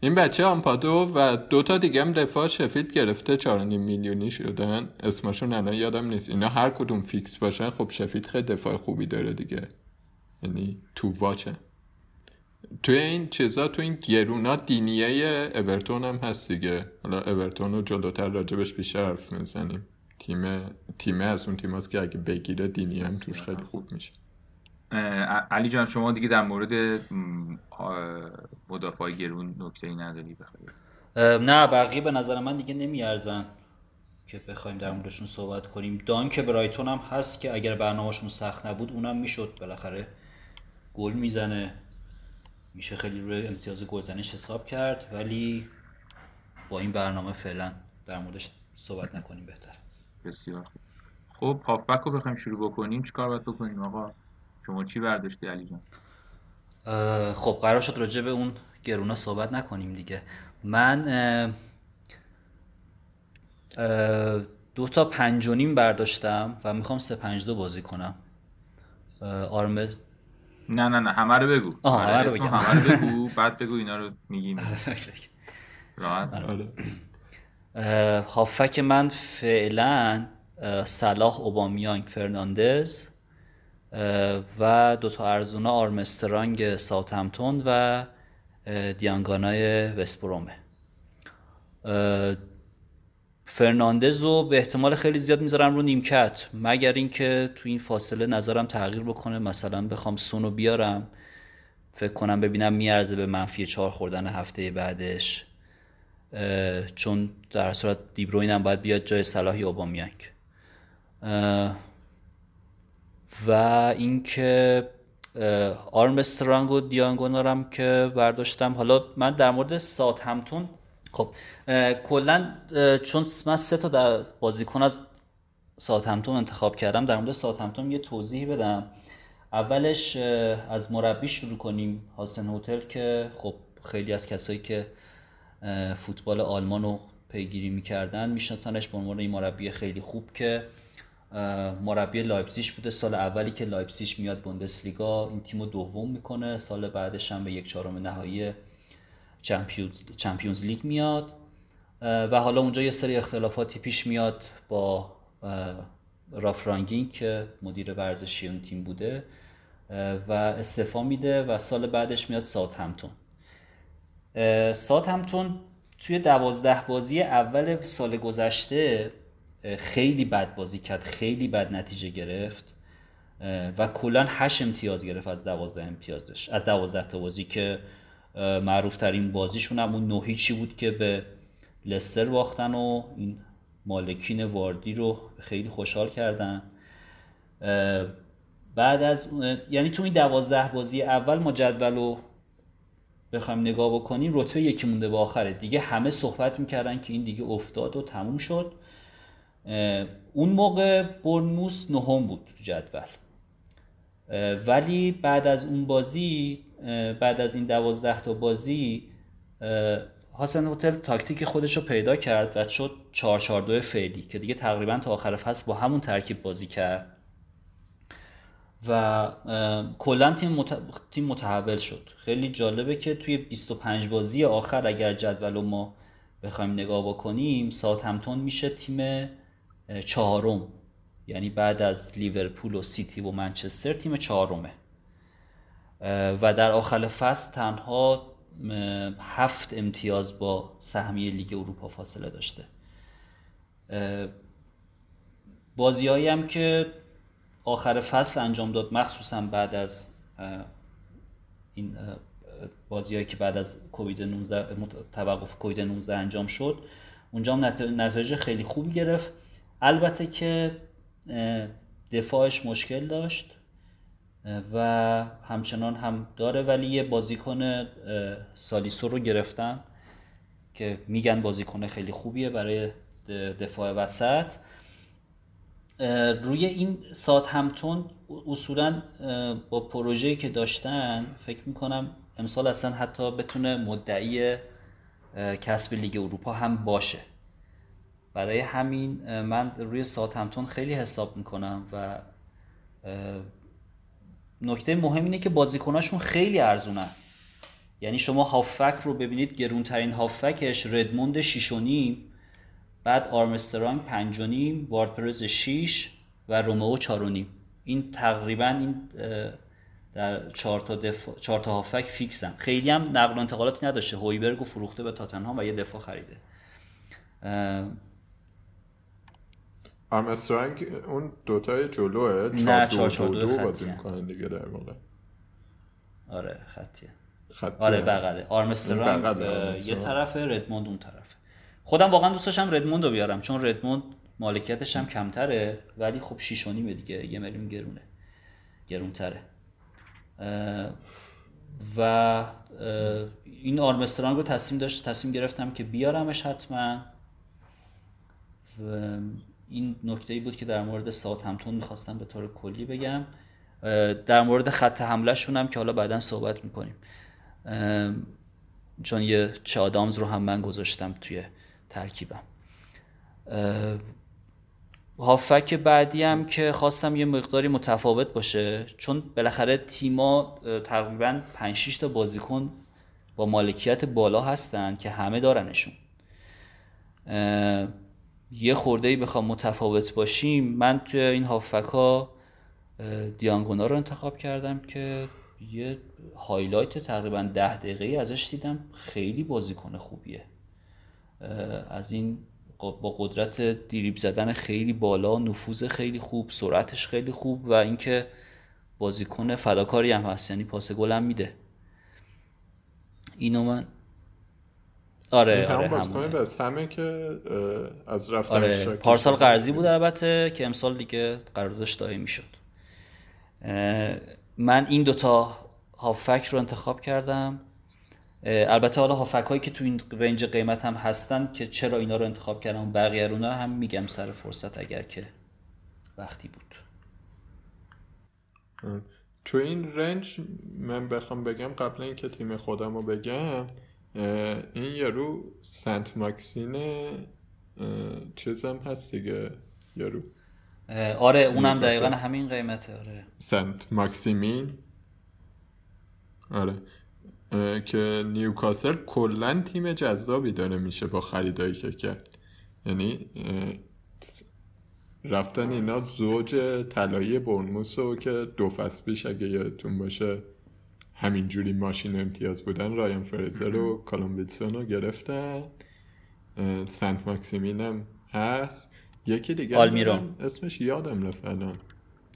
این بچه آمپادو و دوتا دیگه هم دفاع شفیلد گرفته، 4.5 میلیونی شدن، اسمشون الان یادم نیست. اینا هر کدوم فیکس باشن خب شفیلد خیلی دفاع خوبی داره دیگه، یعنی تو واچه توی این چیزا، تو این گرونا دینیه ایورتون هم هست دیگه. حالا ایورتون رو جلوتر راجبش بیشتر حرف میزنیم، تیمه از اون تیم هاست که اگه بگیره دینیه هم توش خیلی خوب میشه. علی جان شما دیگه در مورد مدافع گرون نکته‌ای نداری بخواید؟ نه بقیه به نظر من دیگه نمیارزن که بخوایم در موردشون صحبت کنیم. دانک برایتون هم هست که اگر برنامه‌شون سخت نبود اونم میشد، بالاخره گل میزنه، میشه خیلی روی امتیاز گلزنیش حساب کرد، ولی با این برنامه فعلا در موردش صحبت نکنیم بهتر. بسیار خوب. خب هافبک رو بخوایم شروع بکنیم چیکار باید بکنیم آقا؟ شما چی برداشتی علی جان؟ خب قرار شد راجع به اون گرونا صحبت نکنیم دیگه. من 2.5 برداشتم و میخوام 3-5-2 بازی کنم. آرمز نه همه رو بگو. همه رو بگو بعد بگو اینا رو میگیم راحت. هافک من فعلا سلاح، اوبامیانگ، فرناندز و دوتا ارزونا آرمسترانگ ساوتهمپتون و دیانگانای وست برومه. فرناندز رو به احتمال خیلی زیاد میذارم رو نیمکت، مگر اینکه تو این فاصله نظرم تغییر بکنه، مثلا بخوام سونو بیارم، فکر کنم ببینم میارزه به -4 خوردن هفته بعدش، چون در صورت دیبروین هم باید بیاد جای صلاحی اوبامیانگ. و اینکه آرمسترانگ و دیانگونارم که برداشتم. حالا من در مورد ساوتهمپتون خب کلا چون من 3 در بازیکن از ساوتهمپتون انتخاب کردم، در مورد ساوتهمپتون یه توضیح بدم. اولش از مربی شروع کنیم، هاسن هوتل، که خب خیلی از کسایی که فوتبال آلمان رو پیگیری می‌کردن میشناسنش به عنوان این مربی خیلی خوب که مربی لایپزیگ بوده. سال اولی که لایپزیگ میاد بوندسلیگا این تیمو دوم میکنه، سال بعدش هم به 1/4 نهایی چمپیونز لیگ میاد و حالا اونجا یه سری اختلافاتی پیش میاد با راف رانگین که مدیر ورزشی اون تیم بوده و استعفا میده و سال بعدش میاد ساوتهمپتون. ساوتهمپتون توی 12 بازی اول سال گذشته خیلی بد بازی کرد، خیلی بد نتیجه گرفت و کلا 8 امتیاز گرفت از 12 امتیازش، از 12 تا بازی که معروف ترین بازیشون هم اون 9-0 بود که به لستر باختن و این مالکین واردی رو خیلی خوشحال کردن. بعد از یعنی تو این 12 بازی اول ما جدول رو بخوایم نگاه بکنیم رتبه یکی مونده با آخره دیگه. همه صحبت میکردن که این دیگه افتاد و تموم شد. اون موقع برنموث نهم بود تو جدول، ولی بعد از اون بازی، بعد از این 12 تا بازی، حسن هتل تاکتیک خودش رو پیدا کرد و شد 4-4-2 فعلی که دیگه تقریبا تا آخر فصل با همون ترکیب بازی کرد و کلا تیم متحول شد. خیلی جالبه که توی 25 بازی آخر اگر جدول رو ما بخوایم نگاه بکنیم، ساوتهمپتون میشه تیم چهارم، یعنی بعد از لیورپول و سیتی و منچستر تیم چهارمه و در آخر فصل تنها 7 امتیاز با سهمیه لیگ اروپا فاصله داشته. بازی‌هایی هم که آخر فصل انجام داد، مخصوصا بعد از این بازی‌هایی که بعد از کووید 19 توقف کووید 19 انجام شد، اونجا هم نتایج خیلی خوب گرفت. البته که دفاعش مشکل داشت و همچنان هم داره، ولی یه بازیکن سالیسو رو گرفتن که میگن بازیکن خیلی خوبیه برای دفاع وسط. روی این ساوتهمپتون اصولا با پروژه‌ای که داشتن فکر میکنم امسال اصلا حتی بتونه مدعی کسب لیگ اروپا هم باشه. برای همین من روی ساوتهمپتون خیلی حساب میکنم و نکته مهم اینه که بازیکناشون خیلی ارزونن. یعنی شما هافک رو ببینید، گرونترین هافکش ردموند 6.5، بعد آرمسترانگ 5.5، واردپرز 6 و رومئو 4.5. این تقریبا این در 4 تا هافک فیکسن. خیلی هم نقل و انتقالاتی نداشته، هویبرگو فروخته به تاتنهام و یه دفاع خریده. آرمسترانگ اون دوتای جلوه 4-2 بازی میکنن دیگه در واقع. آره خطیه. آره بغله آرمسترانگ یه طرفه، ردموند اون طرفه. خودم واقعا دوست داشتم ردموند رو بیارم چون ردموند مالکیتش هم کمتره، ولی خب 6.5 دیگه یه میلیون گرونتره و این آرمسترانگ رو تصمیم گرفتم که بیارمش حتما. و این نکته‌ای بود که در مورد ساوتهمپتون می‌خواستم به طور کلی بگم. در مورد خط حمله‌شون هم که حالا بعداً صحبت می‌کنیم، چون یه چادامز رو هم من گذاشتم توی ترکیبم. هافک بعدی هم که خواستم یه مقداری متفاوت باشه، چون بالاخره تیما تقریباً 5-6 تا بازیکن با مالکیت بالا هستن که همه دارنشون. یه خورده‌ای بخوام متفاوت باشیم، من توی این هافک‌ها دیانگونا رو انتخاب کردم که یه هایلایت تقریباً 10 دقیقه‌ای ازش دیدم. خیلی بازیکن خوبیه، از این با قدرت دریبل زدن خیلی بالا، نفوذ خیلی خوب، سرعتش خیلی خوب و اینکه بازیکن فداکاری هم هست، یعنی پاس گل هم میده. اینو من آره بازیکن بس همه که از رفتن شاکی پارسال قرضی بود، البته که امسال دیگه قراردادش دائمی میشد. من این دوتا هافک رو انتخاب کردم. البته حالا هافک هایی که تو این رنج قیمت هم هستن که چرا اینا رو انتخاب کردم، بقیه رو نه هم میگم سر فرصت اگر که وقتی بود. تو این رنج من بخوام بگم، قبل اینکه تیم خودم رو بگم، این یارو سنت ماکسین چیزم هست دیگه یارو. آره اونم دقیقا همین قیمته. آره سنت ماکسیمین. آره که نیوکاسل کلن تیم جذابی داره میشه با خریدایی که کرد. یعنی رفتن اینا زوج طلایی برنموثو که 2 فصل پیش اگه یادتون باشه همینجوری ماشین امتیاز بودن، رایان فریزر و کالوم ویلسون رو گرفتن. سنت ماکسیمین هم هست، یکی دیگه آلمیرون اسمش یادم رفت الان،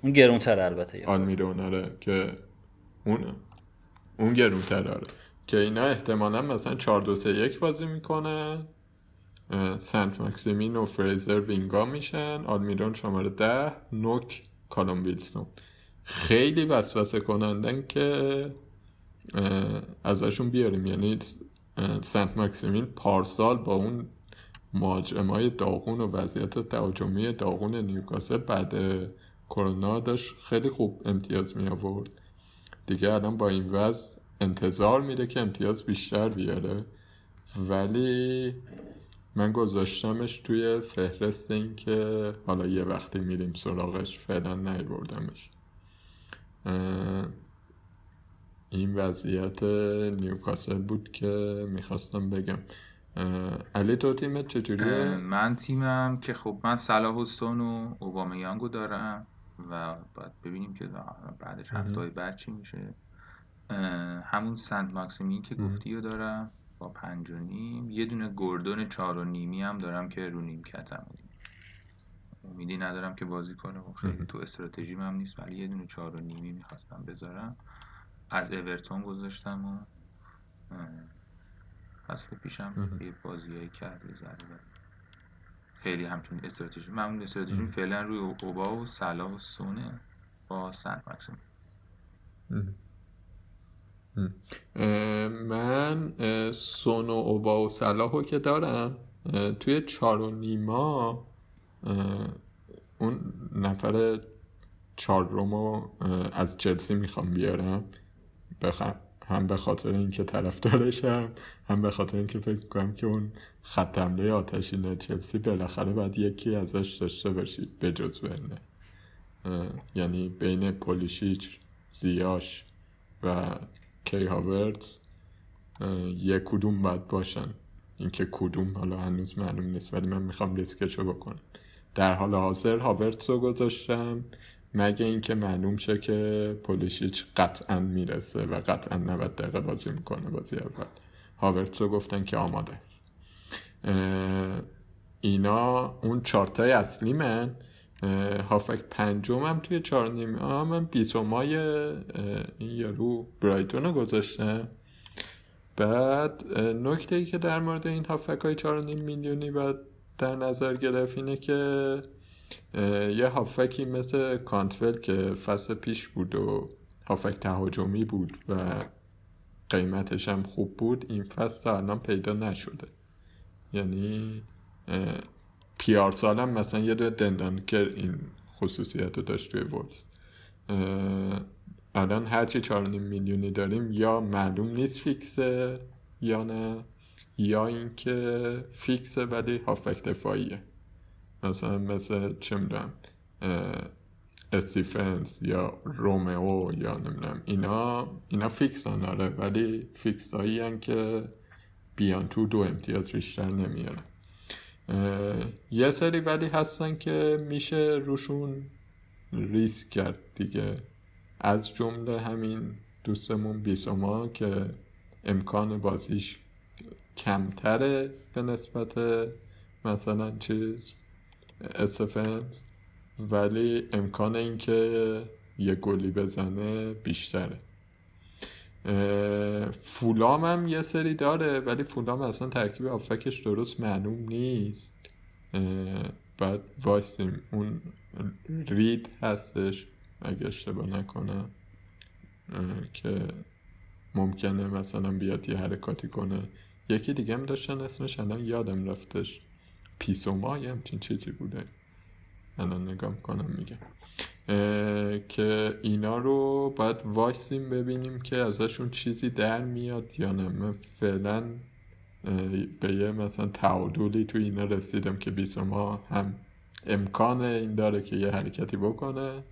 اون گرونتر البته یاد. آلمیرون آره که اون گرونتر آره که اینا احتمالا مثلا 4-2-3-1 بازی میکنن. سنت ماکسیمین و فریزر وینگا میشن، آلمیرون شماره 10، نوک کالوم ویلسون. خیلی وسوسه کنندن که ازشون بیاریم. یعنی سنت مکسیمین پارسال با اون ماجمای داغون و وضعیت تهاجمی داغون نیوکاسل بعد کرونا داشت خیلی خوب امتیاز می آورد دیگه. الان با این وضع انتظار میره که امتیاز بیشتر بیاره، ولی من گذاشتمش توی فهرست این که حالا یه وقتی میریم سراغش، فعلا نیاوردمش. این وضعیت نیوکاسل بود که میخواستم بگم. علی تو تیمت چجوریه؟ من تیمم که خب من سلاح و سونو اوبامیانگو دارم و باید ببینیم که بعدش هفته‌های بعد چی میشه. همون سنت ماکسیمین که گفتیو دارم با 5.5، یه دونه گردون 4.5 هم دارم که رو نیمکتم، امیدی ندارم که بازی کنه و خیلی تو استراتژیم هم نیست، ولی یه دونه 4.5 میخواستم بذارم. از ایورتون گذاشتم و اصلا پیشم یه بازیایی کرد زد. خیلی همچون استراتژی، من اون استراتژیم فعلا روی اوبا و سلا و سونه با سنت مکسیم. من سونو اوبا و سلاحو که دارم توی 4.5 اون نفر 4 از چلسی میخوام بیارم، هم به خاطر اینکه طرفدارشم، هم به خاطر اینکه فکر کنم که اون خط حمله آتشین چلسی بالاخره باید یکی ازش داشته باشی به جز ورنر. یعنی بین پولیشیچ، زیاش و کی هاورتز یک کدوم باید باشن. اینکه کدوم حالا هنوز معلوم نیست، ولی من میخوام ریسکشو بکنم. در حال حاضر هاورتز رو گذاشتم مگه اینکه معلوم شه که پولیشیچ قطعا میرسه و قطعا 90 دقیقه بازی میکنه بازی اول. هاورتز رو گفتن که آماده است. اینا اون 4 اصلی من. هافک 5 توی 4.5 من بیسومای این یارو برایتون رو گذاشتم. بعد نکته ای که در مورد این هافک های 4.5 میلیونی باید در نظر گرفت اینه که یه هافکی مثل کانتفل که فصل پیش بود و هافک تهاجمی بود و قیمتش هم خوب بود، این فصل تا الان پیدا نشده. یعنی پیار سالم مثلا یه دو دندانکر این خصوصیت رو داشت توی وولز. الان هرچی 4.5 میلیونی داریم یا معلوم نیست فیکسه یا نه، یا اینکه فیکسه ولی هافک دفاعیه، مثلا چه میدونم استیفنس یا رومئو یا نمیدونم. اینا فیکس ها ناره، ولی فیکس هایی هن که بیان تو 2 امتیاز بیشتر نمیاره. یه سری ولی هستن که میشه روشون ریسک کرد دیگه، از جمله همین دوستمون بیسوما که امکان بازیش کمتره به نسبت مثلا چیز استفنس، ولی امکان این که یه گلی بزنه بیشتره. فولام هم یه سری داره، ولی فولام اصلا ترکیب آفکش درست معلوم نیست. بعد وایسیم اون رید هستش اگه اشتباه نکنم که ممکنه مثلا بیاد یه حرکاتی کنه. یکی دیگه هم داشتن اسمش الان یادم رفتش، پیسوما یه همچین چیزی بوده، الان نگام کنم میگم، که اینا رو باید وایسیم ببینیم که ازشون چیزی در میاد یا نه. من فعلا به یه مثلا تعادلی تو اینا رسیدم که بیسوما هم امکانه این داره که یه حرکتی بکنه،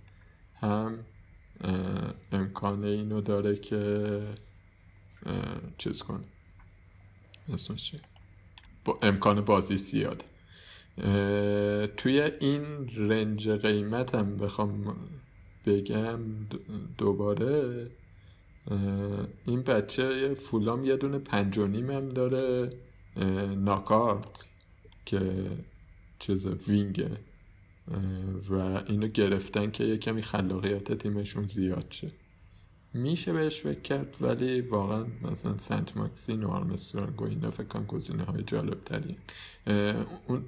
هم امکانه اینو داره که چیز کنه، اسمش چیه، با امکان بازی زیاده. توی این رنج قیمت هم بخوام بگم دوباره این بچه فولام یه دونه 5.5 هم داره، ناکارت که چیز وینگه و اینو گرفتن که یه کمی خلاقیت تیمشون زیاد شه. میشه بهش فکر کرد، ولی واقعا مثلا سنت ماکسین و آرمسترانگ و اینا فکر کنم گزینه های جالب ترین. اون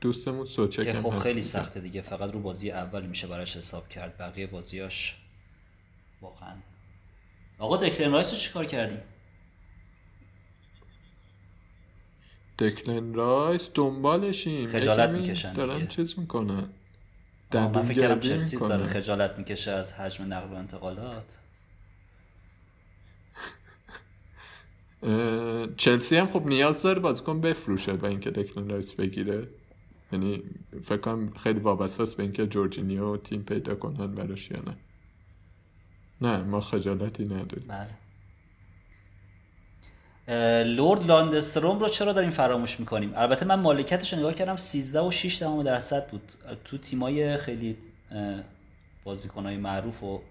دوستمون سوچه که خب خیلی سخته دیگه، فقط رو بازی اول میشه براش حساب کرد، بقیه بازیاش واقعا. آقا دکلن رایس رو چیکار کردی؟ دکلن رایس دنبالشیم خجالت میکشن دارن چیز میکنن. من فکر کردم چلسی داره خجالت میکشه از حجم نقل و انتقالات. چلسی هم خب نیاز داره بازیکن بفروشه و اینکه دکلن رایس بگیره، یعنی فکر کنم خیلی وابسته است به اینکه جورجینیو تیم پیدا کنن براش یا نه. نه ما خجالتی نداریم. بله. لورد لاندستروم رو چرا داریم فراموش میکنیم؟ البته من مالکیتش رو نگاه کردم 13.6% بود. تو تیمای خیلی بازیکنای معروف و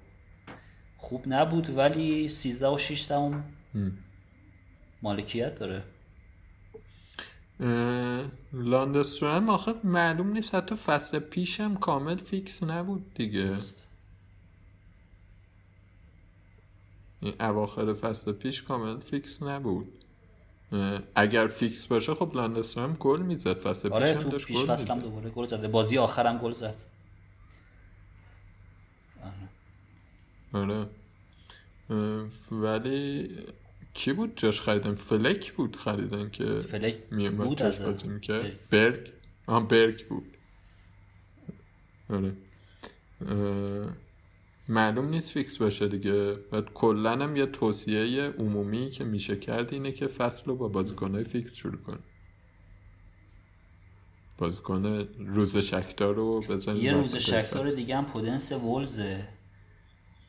خوب نبود ولی 13.6 مالکیت داره. لاندستروم آخه معلوم نیست، حتی فصل پیش هم کامل فیکس نبود دیگه. این اواخر فصل پیش کامل فیکس نبود. اگر فیکس باشه خب لاندستروم گل میزد فصل پیش هم داشت. پیش فصل هم دوباره گل زد، بازی آخر هم گل زد. آره ولی کی بود جاش خریدن؟ فلک بود خریدن که فلک بود از بازی میکرد. برگ آن برگ بود. آره معلوم نیست فیکس باشه دیگه. بعد کلن هم یه توصیه عمومی که میشه کرد اینه که فصل رو با بازیکن‌های فیکس شروع کن. بازیکن روز شکتار رو بزنید. یه روز شکتار دیگه هم پودنس وولزه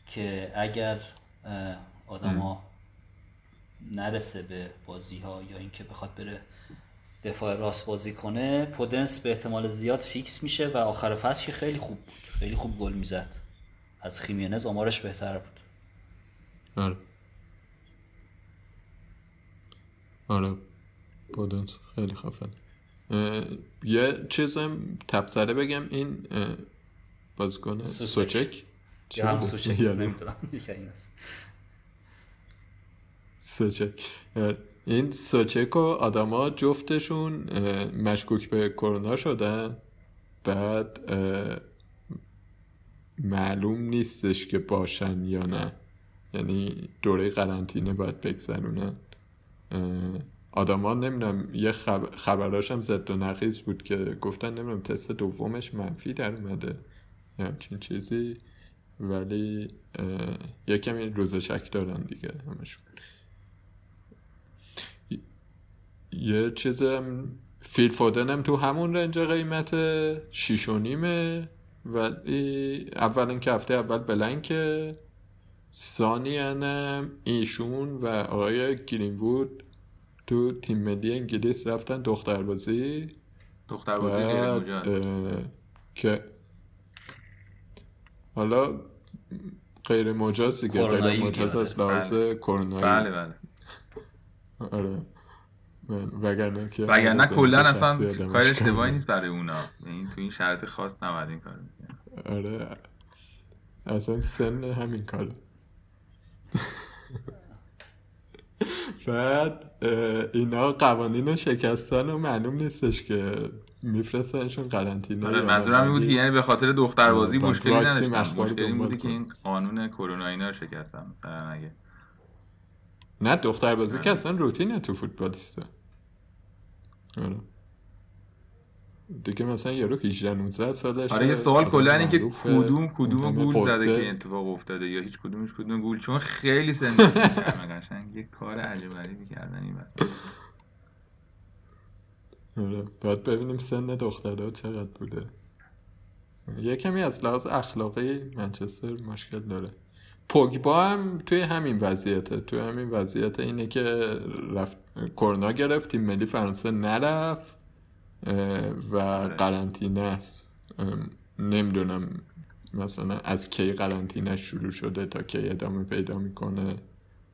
که اگر آدم ها نرسه به بازی ها یا اینکه بخواد بره دفاع راست بازی کنه، پودنس به احتمال زیاد فیکس میشه و آخر فصل خیلی خوب بود، خیلی خوب گل میزد. از خیمیانز آمارش بهتر بود. آره آره پودنس خیلی خفنه. یه چیزم تبصره بگم، این بازیکن سوچک یا هم سوچک نمیدونم دیگه این است سوچک. این سوچک و آدم ها جفتشون مشکوک به کرونا شدن، بعد معلوم نیستش که باشن یا نه، یعنی دوره قرنطینه باید بگذرونن آدم ها. نمیدونم یه خبراش هم زد و نقیض بود که گفتن نمیدونم تست دومش منفی در اومده یا همچین چیزی، ولی یکم این روز شک دارن دیگه همشون. یه چیزم فیل فودن هم تو همون رنج قیمت 6.5 ولی اول این که هفته اول بلنکه، ثانیاً ایشون و آقای گرین‌وود تو تیم ملی انگلیس رفتن دختربازی غیرمجاز که حالا غیر مجاز دیگه، غیر مجاز از لحاظ کرونایی. بله بله آره وگرنه کلا اصلا کار اشتباهی نیست برای اونا، این تو این شرط خاص نباید این کارو میکنه. آره اصلا سن همین کارو. بعد اینا قوانین رو شکستن و معلوم نیستش که میفرستنشون قرنطینه. آره منظورم این بود که یعنی به خاطر دختربازی مشکلی نداشتن، مشکلی این بود که این قانون کرونا اینا رو شکستن مثلا. اگه نه دختربازی که اصلا روتینه تو فوتبالیستا دیگه، مثلا یارو 18-19 سالشه. آره یه سوال کلا اینه که کدوم گول زده که اتفاق افتاده یا هیچ کدوم گول، چون خیلی سنش کمه قشنگ یه کار عجیب غریبی کردن این وسط. آره باید ببینیم سن دخترها چقدر بوده. یه کمی از لحاظ اخلاقی منچستر مشکل داره. پوگبا هم توی همین وضعیته، توی همین وضعیت اینه که کرونا گرفت، تیم ملی فرانسه نرفت و قرنطینه است. نمیدونم مثلا از کی قرنطینه شروع شده تا کی ادامه پیدا میکنه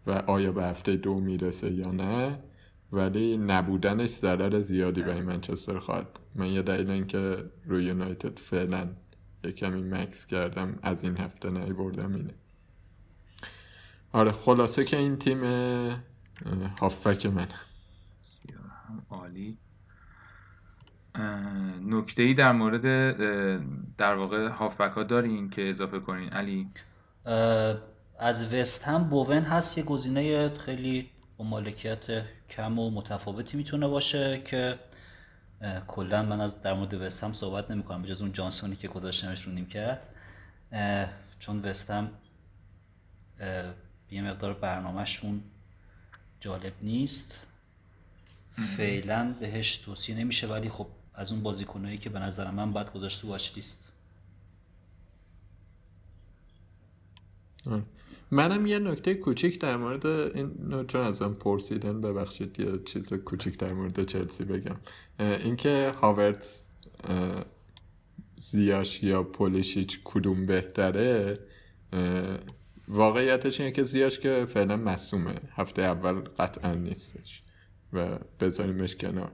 و آیا به هفته 2 میرسه یا نه، ولی نبودنش ضرر زیادی برای منچستر خواهد. من یه دلیل این که روی یونایتد فعلا یه کمی مکس کردم از این هفته نیوردم اینه. آره خلاصه که این تیم هافک منه. عالی. نکته‌ای در مورد در واقع هافبک ها دارین که اضافه کنین علی؟ از وست هم بوون هست، یه گزینه خیلی با مالکیت کم و متفاوتی میتونه باشه که کلا من از در مورد وست هم صحبت نمی‌کنم بجز اون جانسونی که گذاشتمش رو نیمکت، چون وست هم یه مقدار برنامه‌شون جالب نیست، فعلا بهش توصیه نمیشه، ولی خب از اون بازیکنایی که به نظر من باید گذاشت تو واچ لیست. منم یه نکته کوچیک در مورد این، چون ازم پرسیدن ببخشید یه چیز کوچیک در مورد چلسی بگم، اینکه هاورتز، زیاش یا پولیشیچ کدوم بهتره، واقعیتش اینه که زیاش که فعلا معصومه، هفته اول قطعا نیستش و بذاریمش کنار.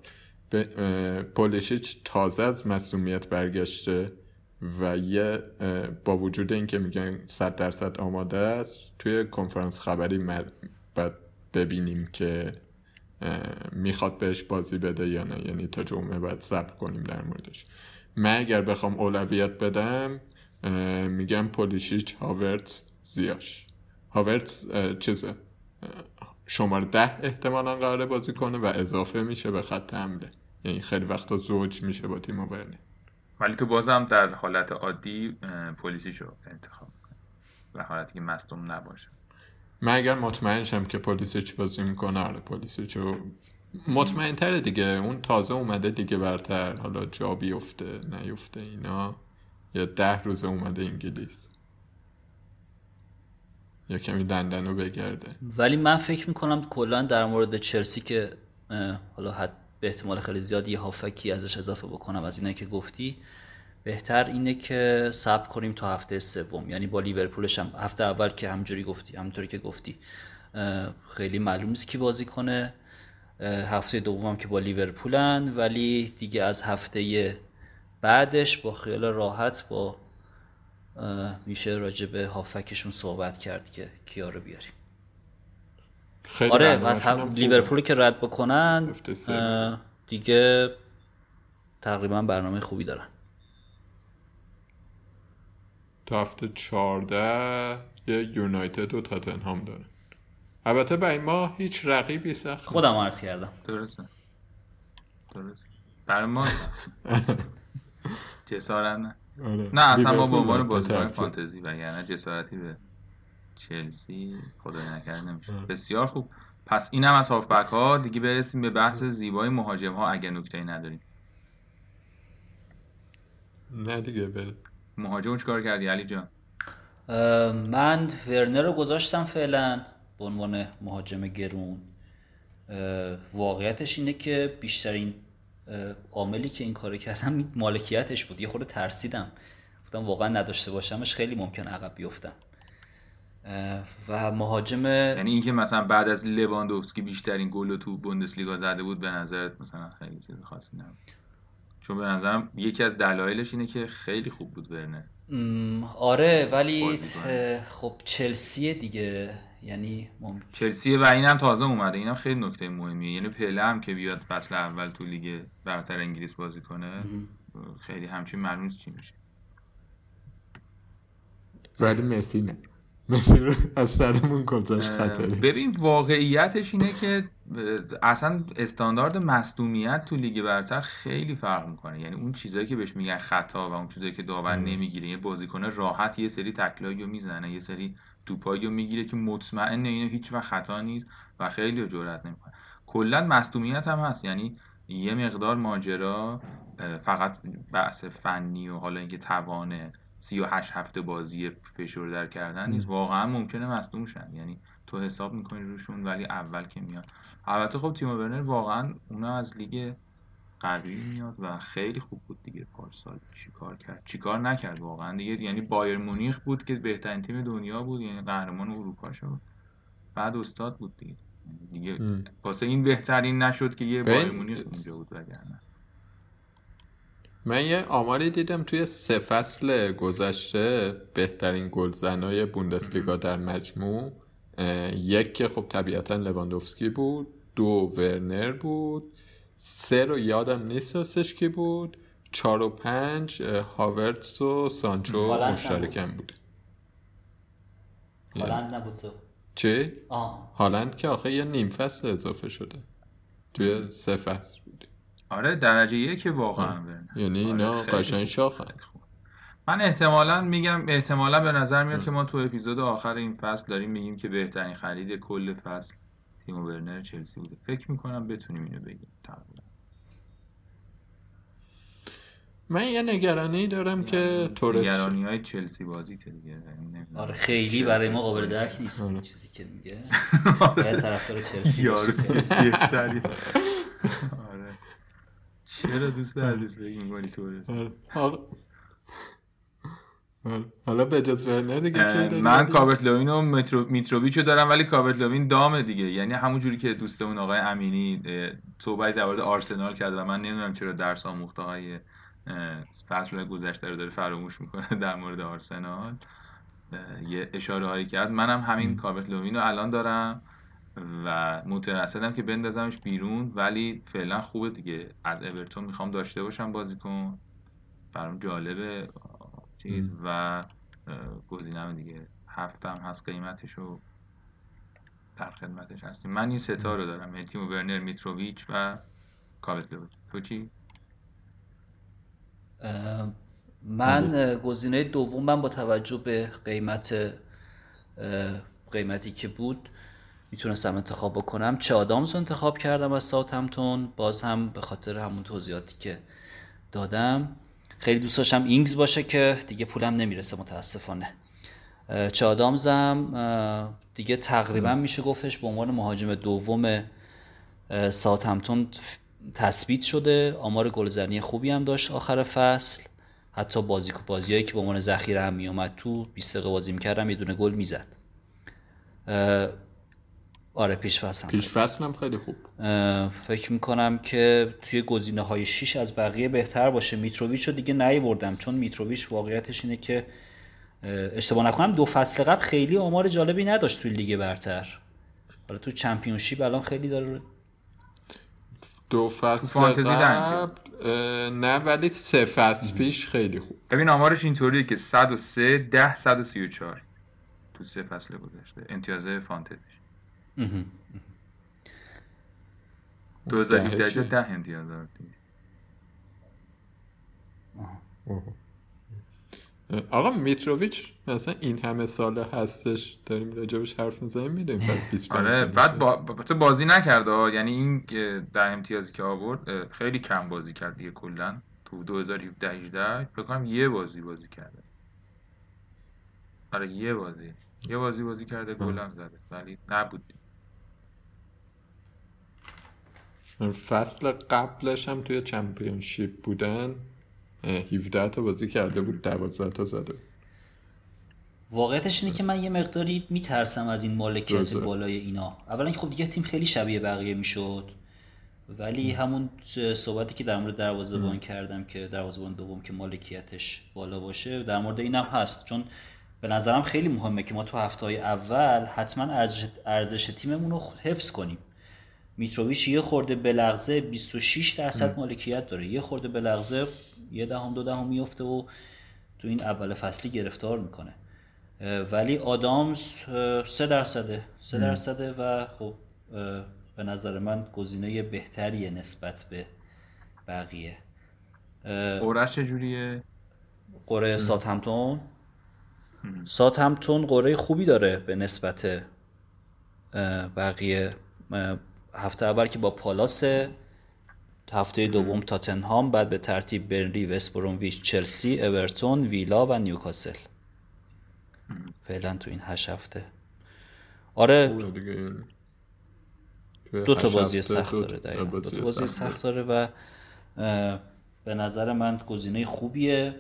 پولیشیچ تازه از معصومیت برگشته و یه با وجود این که میگن 100% آماده است، توی کنفرانس خبری بعد ببینیم که میخواد بهش بازی بده یا نه، یعنی تا جمعه بعد صبر کنیم در موردش. من اگر بخوام اولویت بدم میگم پولیشیچ، هاورتز، زیاش. هاورتز چیزه شماره 10 احتمالاً قراره بازی کنه و اضافه میشه به خط حمله، یعنی خیلی وقتا زوج میشه با تیم برنلی، ولی تو بازم در حالت عادی پولیسیچو انتخاب میکنه در حالتی که مصدوم نباشه. من اگر مطمئن شم که پولیسیچ بازی میکنه، آره پولیسیچو مطمئن تره دیگه، اون تازه اومده لیگ برتر، حالا جا بیفته نیفته اینا، یا 10 روز اومده انگلیس یا کمی لندن رو بگرده. ولی من فکر میکنم کلا در مورد چلسی که حالا حد به احتمال خیلی زیاد یه هافکی ازش اضافه بکنم از اینایی که گفتی، بهتر اینه که صبر کنیم تا هفته سوم، یعنی با لیورپولش هم هفته اول که همونطوری که گفتی خیلی معلوم نیست کی بازی کنه، هفته دومم که با لیورپولن، ولی دیگه از هفته بعدش با خیال راحت با میشه راجع به هافکشون صحبت کرد که کیا رو بیاریم. آره از هم لیورپول که رد بکنن دیگه تقریبا برنامه خوبی دارن تا هفته 14 یه یونایتد و تاتنهام دارن. البته برای ما هیچ رقیبی سخت، خودم عرض کردم درسته برای ما جسارت نه. آره. نه اصلا ما با عنوان بازیکن فانتزی وگرنه جسارتی به چلسی خدا نکرد نمیشه. بسیار خوب، پس اینم از هافبک ها. دیگه برسیم به بحث زیبای مهاجم ها اگه نکته‌ای نداریم. نه دیگه بله. مهاجم چیکار کردی علی جان؟ من ورنر رو گذاشتم فعلا به عنوان مهاجم گرون. واقعیتش اینه که بیشترین عاملی که این کارو کردم مالکیتش بود. یه خورده ترسیدم، گفتم واقعا نداشته باشمش خیلی ممکن عقب بیفتم. و مهاجم، یعنی اینکه مثلا بعد از لواندوفسکی بیشترین گل رو تو بوندسلیگا زده بود، به نظرت مثلا خیلی چیز خاصی نبود؟ چون به نظرم یکی از دلایلش اینه که خیلی خوب بود ورنر. آره ولی خب چلسیه دیگه، یعنی چلسیه و اینم تازه اومده، اینم خیلی نکته مهمیه، یعنی پله هم که بیاد فصل اول تو لیگ برتر انگلیس بازی کنه خیلی همچین معلومه چی میشه. ولی مسی نه، مثلا از سرمون گذاشت خطری. ببین واقعیتش اینه که اصلا استاندارد مصدومیت تو لیگ برتر خیلی فرق میکنه، یعنی اون چیزایی که بهش میگن خطا و اون چیزایی که داور نمیگیره، یعنی بازیکن راحت یه سری تکلاییو میزنه، یه سری توپاییو میگیره که مطمئنه اینو هیچ وقت خطا نیست و خیلی جرئت نمیکنه. کلا مصدومیت هم هست، یعنی یه مقدار ماجرا فقط بحث فنی و حالا اینکه توانه 38 هفته بازی فشار در کردن نیست، واقعا ممکنه مصدوم شن، یعنی تو حساب میکنی روشون ولی اول که میاد. البته خب تیم ورنر واقعا اونا از لیگ قوی میاد و خیلی خوب بود دیگه پارسال، چیکار کرد چیکار نکرد واقعا دیگه، یعنی بایر مونیخ بود که بهترین تیم دنیا بود، یعنی قهرمان اروپا شد، بعد استاد بود دیگه واسه این بهترین نشد که یه بایر مونیخ اونجا بود وگرنه. من یه آماری دیدم توی 3 فصل گذشته بهترین گلزنای بوندسلیگا در مجموع، 1 که خب طبیعتا لواندوفسکی بود، 2 ورنر بود، 3 رو یادم نیست راستش کی بود، 4 و 5 هاورتز و سانچو مشترکاً بود. هالند نبود سو چه؟ هالند که آخه یه نیم فصل اضافه شده توی سه فصل بود. آره درجه یکی واقعا برن. یعنی اینا قشنگ شاخن. من احتمالاً میگم احتمالاً به نظر میاد که ما تو اپیزود آخر این فصل داریم میگیم که بهترین خرید کل فصل تیم ورنر چلسی بوده. فکر میکنم بتونیم اینو بگیم تقریبا. من یه نگرانی دارم که تورس نگرانی‌های چلسی بازیته دیگه. آره خیلی برای ما قابل درک نیست این چیزی که میگه. یه طرفدار چلسی یارو بهتری. آره. چرا دوست عزیز بگیم گلی تورس. آره. حالا به جز ورنر دیگه من کابرت لوین و میتروویچ رو دارم، ولی کابرت لوین دامه دیگه. یعنی همون جوری که دوستمون آقای امینی صحبت در مورد آرسنال کرد و من نمیدونم چرا درس آموخته های فصل گذشته رو داره فراموش میکنه در مورد آرسنال، یه اشاره هایی کرد. منم همین کابرت لوین رو الان دارم و مترسدم که بندازمش بیرون، ولی فعلا خوبه دیگه. از ایورتون میخوام داشته باشم بازیکن، برام جالبه چیز و گزینه‌ام دیگه. هفتم هست قیمتش و در خدمتش هستیم. من این ستا رو دارم، یعنی تیم ورنر، میتروویچ و کاوتلو. تو چی؟ من گزینه دوم، من با توجه به قیمتی که بود میتونستم انتخاب بکنم. چه آدامز انتخاب کردم از ساوتهمپتون، باز هم به خاطر همون توضیحاتی که دادم. خیلی دوست داشتم اینگز باشه که دیگه پولم نمیرسه متاسفانه. چه آدامزم دیگه تقریبا میشه گفتش به عنوان مهاجم دوم ساوتهمپتون تثبیت شده. آمار گلزنی خوبی هم داشت آخر فصل، حتی بازیایی که به عنوان ذخیره هم میومد تو 20 دقیقه بازی می‌کردم یه دونه گل میزد. آره پیش فصل هم خیلی خوب. فکر میکنم که توی گزینه‌های 6 از بقیه بهتر باشه. میتروویچ رو دیگه نیاوردم چون میتروویچ واقعیتش اینه که اشتباه نکنم دو فصل قبل خیلی آمار جالبی نداشت توی لیگ برتر. حالا تو چمپیونشیپ الان خیلی داره. دو فصل قبل نه، ولی سه فصل پیش خیلی خوب. ببین آمارش اینطوریه که 103 10 134 تو سه فصل گذشته امتیاز فانتزی 2017 تا 10000 دیگه. آقا میتروویچ مثلا این همه ساله هستش داریم راجبش حرف میزنیم، میدونیم بعد 25 آره بعد تو بازی نکرده، یعنی این در امتیازی که آورد خیلی کم بازی کرد دیگه. کلا تو 2017 18 فکر کنم یه بازی کرده. آره یه بازی کرده، گلم زده، ولی نبود. فصل قبلش هم توی چمپیونشیپ بودن 17 تا بازی کرده بود، 12 تا زده. واقعیتش اینه که من یه مقداری میترسم از این مالکیت بالای اینا. اولا خب دیگه تیم خیلی شبیه بقیه میشد، ولی همون صحبتی که در مورد دروازه‌بان کردم که دروازه‌بان دوم که مالکیتش بالا باشه، در مورد اینم هست. چون به نظرم خیلی مهمه که ما تو هفته‌های اول حتما ارزش تیممون رو حفظ کنیم. میتروویچ یه خورده به لغزه 26% مالکیت داره، یه خورده به لغزه 1/10 2/10 میفته و تو این اول فصلی گرفتار میکنه. ولی آدامز 3% و خب به نظر من گزینه بهتریه نسبت به بقیه. قرعه چجوریه؟ قرعه ساوتهمپتون قرعه خوبی داره به نسبت بقیه. هفته اول که با پالاس، هفته دوم تاتنهام، بعد به ترتیب برنلی، وست برومویچ، چلسی، ایورتون، ویلا و نیوکاسل. فعلا تو این 8 هفته آره دو تا بازی سخت داره. دقیقاً دو تا بازی سخت داره و به نظر من گزینه خوبیه.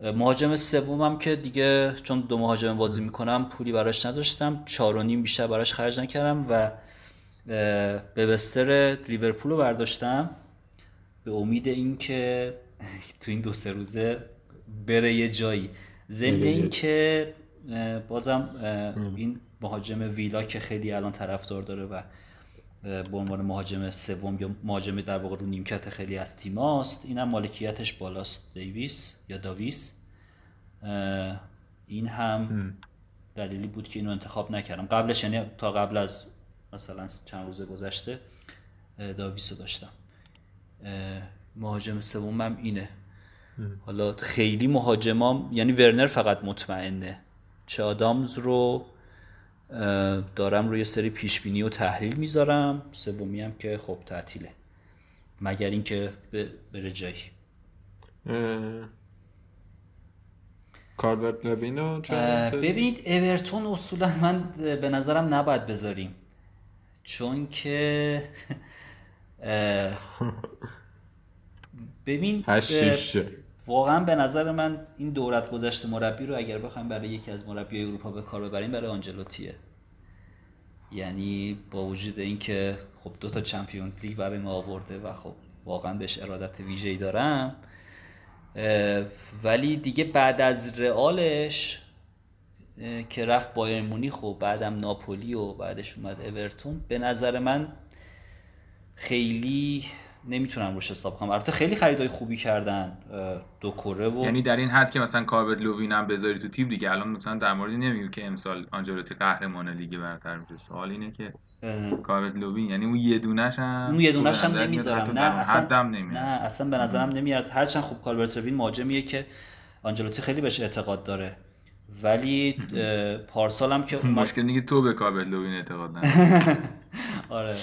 مهاجم سومم که دیگه چون دو مهاجم بازی میکنم پولی براش نذاشتم، 4.5 بیشتر براش خرج نکردم و به بستر لیورپول رو برداشتم به امید این که تو این 2-3 روزه بره یه جایی. ضمن این که بازم این مهاجم ویلا که خیلی الان طرفدار داره و به عنوان مهاجم سوم یا مهاجم در واقع رو نیمکت خیلی از تیماست، اینم مالکیتش بالاست. دیویس این هم دلیلی بود که اینو انتخاب نکردم. قبلش یعنی تا قبل از مثلا چند روز گذشته داویسو داشتم. مهاجم سومم اینه. حالا خیلی مهاجمام یعنی ورنر فقط مطمئنه. چه آدامز رو دارم روی سری پیشبینی و تحلیل میذارم. سومی هم که خب تعطیله مگر اینکه بره جایی. کاربرد لوینو ببینید ایورتون اصولا من به نظرم نباید بذاریم چون که ببین واقعا به نظر من این دورت گذشت مربی رو اگر بخوایم برای یکی از مربیای اروپا به کار ببریم برای آنجلوتیه. یعنی با وجود این که خب دو تا چمپیونز لیگ برای ما آورده و خب واقعا بهش ارادت ویژه‌ای دارم، ولی دیگه بعد از رئالش که رفت بایرن مونیخ و بعدم ناپولی و بعدش اومد ایورتون، به نظر من خیلی نمیتونم روش حساب کنم. البته خیلی خریدای خوبی کردن دو کره و یعنی در این حد که مثلا کاربرد لوین هم بذاری تو تیم دیگه الان مثلا در مورد نمیگه که امسال آنجلوتی قهرمان لیگ برتر میشه. سوال اینه که کاربرد لوین یعنی اون یه دونه‌ش هم نمیذارم. نه اصلا به نظرم نمیارزه. هرچند خوب کاربرد لوین مهاجمیه که آنجلوتی خیلی بهش اعتقاد داره، ولی پارسال هم که مشکل دیگه تو به کاربرد لوین اعتقاد نداری. آره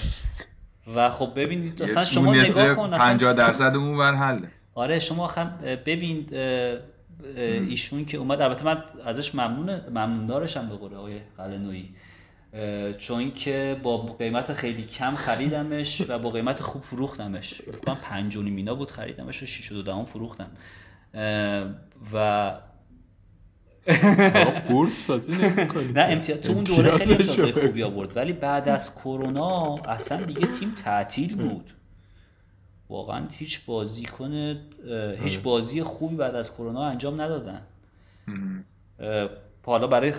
و خب ببینید اصلا شما نگاه کن 50% اون ور حله. آره شما ببین ایشون که اومد، البته من ازش ممنون دارشم به قول آقای قلنویی، چون که با قیمت خیلی کم خریدمش و با قیمت خوب فروختمش. من 5.5 میلیون بود خریدمش و 6.2 فروختم و بورس بازی نمی‌کنه. نه امتیاز تو اون دوره خیلی امتیازهای خوبی آورد، ولی بعد از کرونا اصلا دیگه تیم تعطیل بود. واقعا هیچ بازی خوبی بعد از کرونا انجام ندادن. حالا برای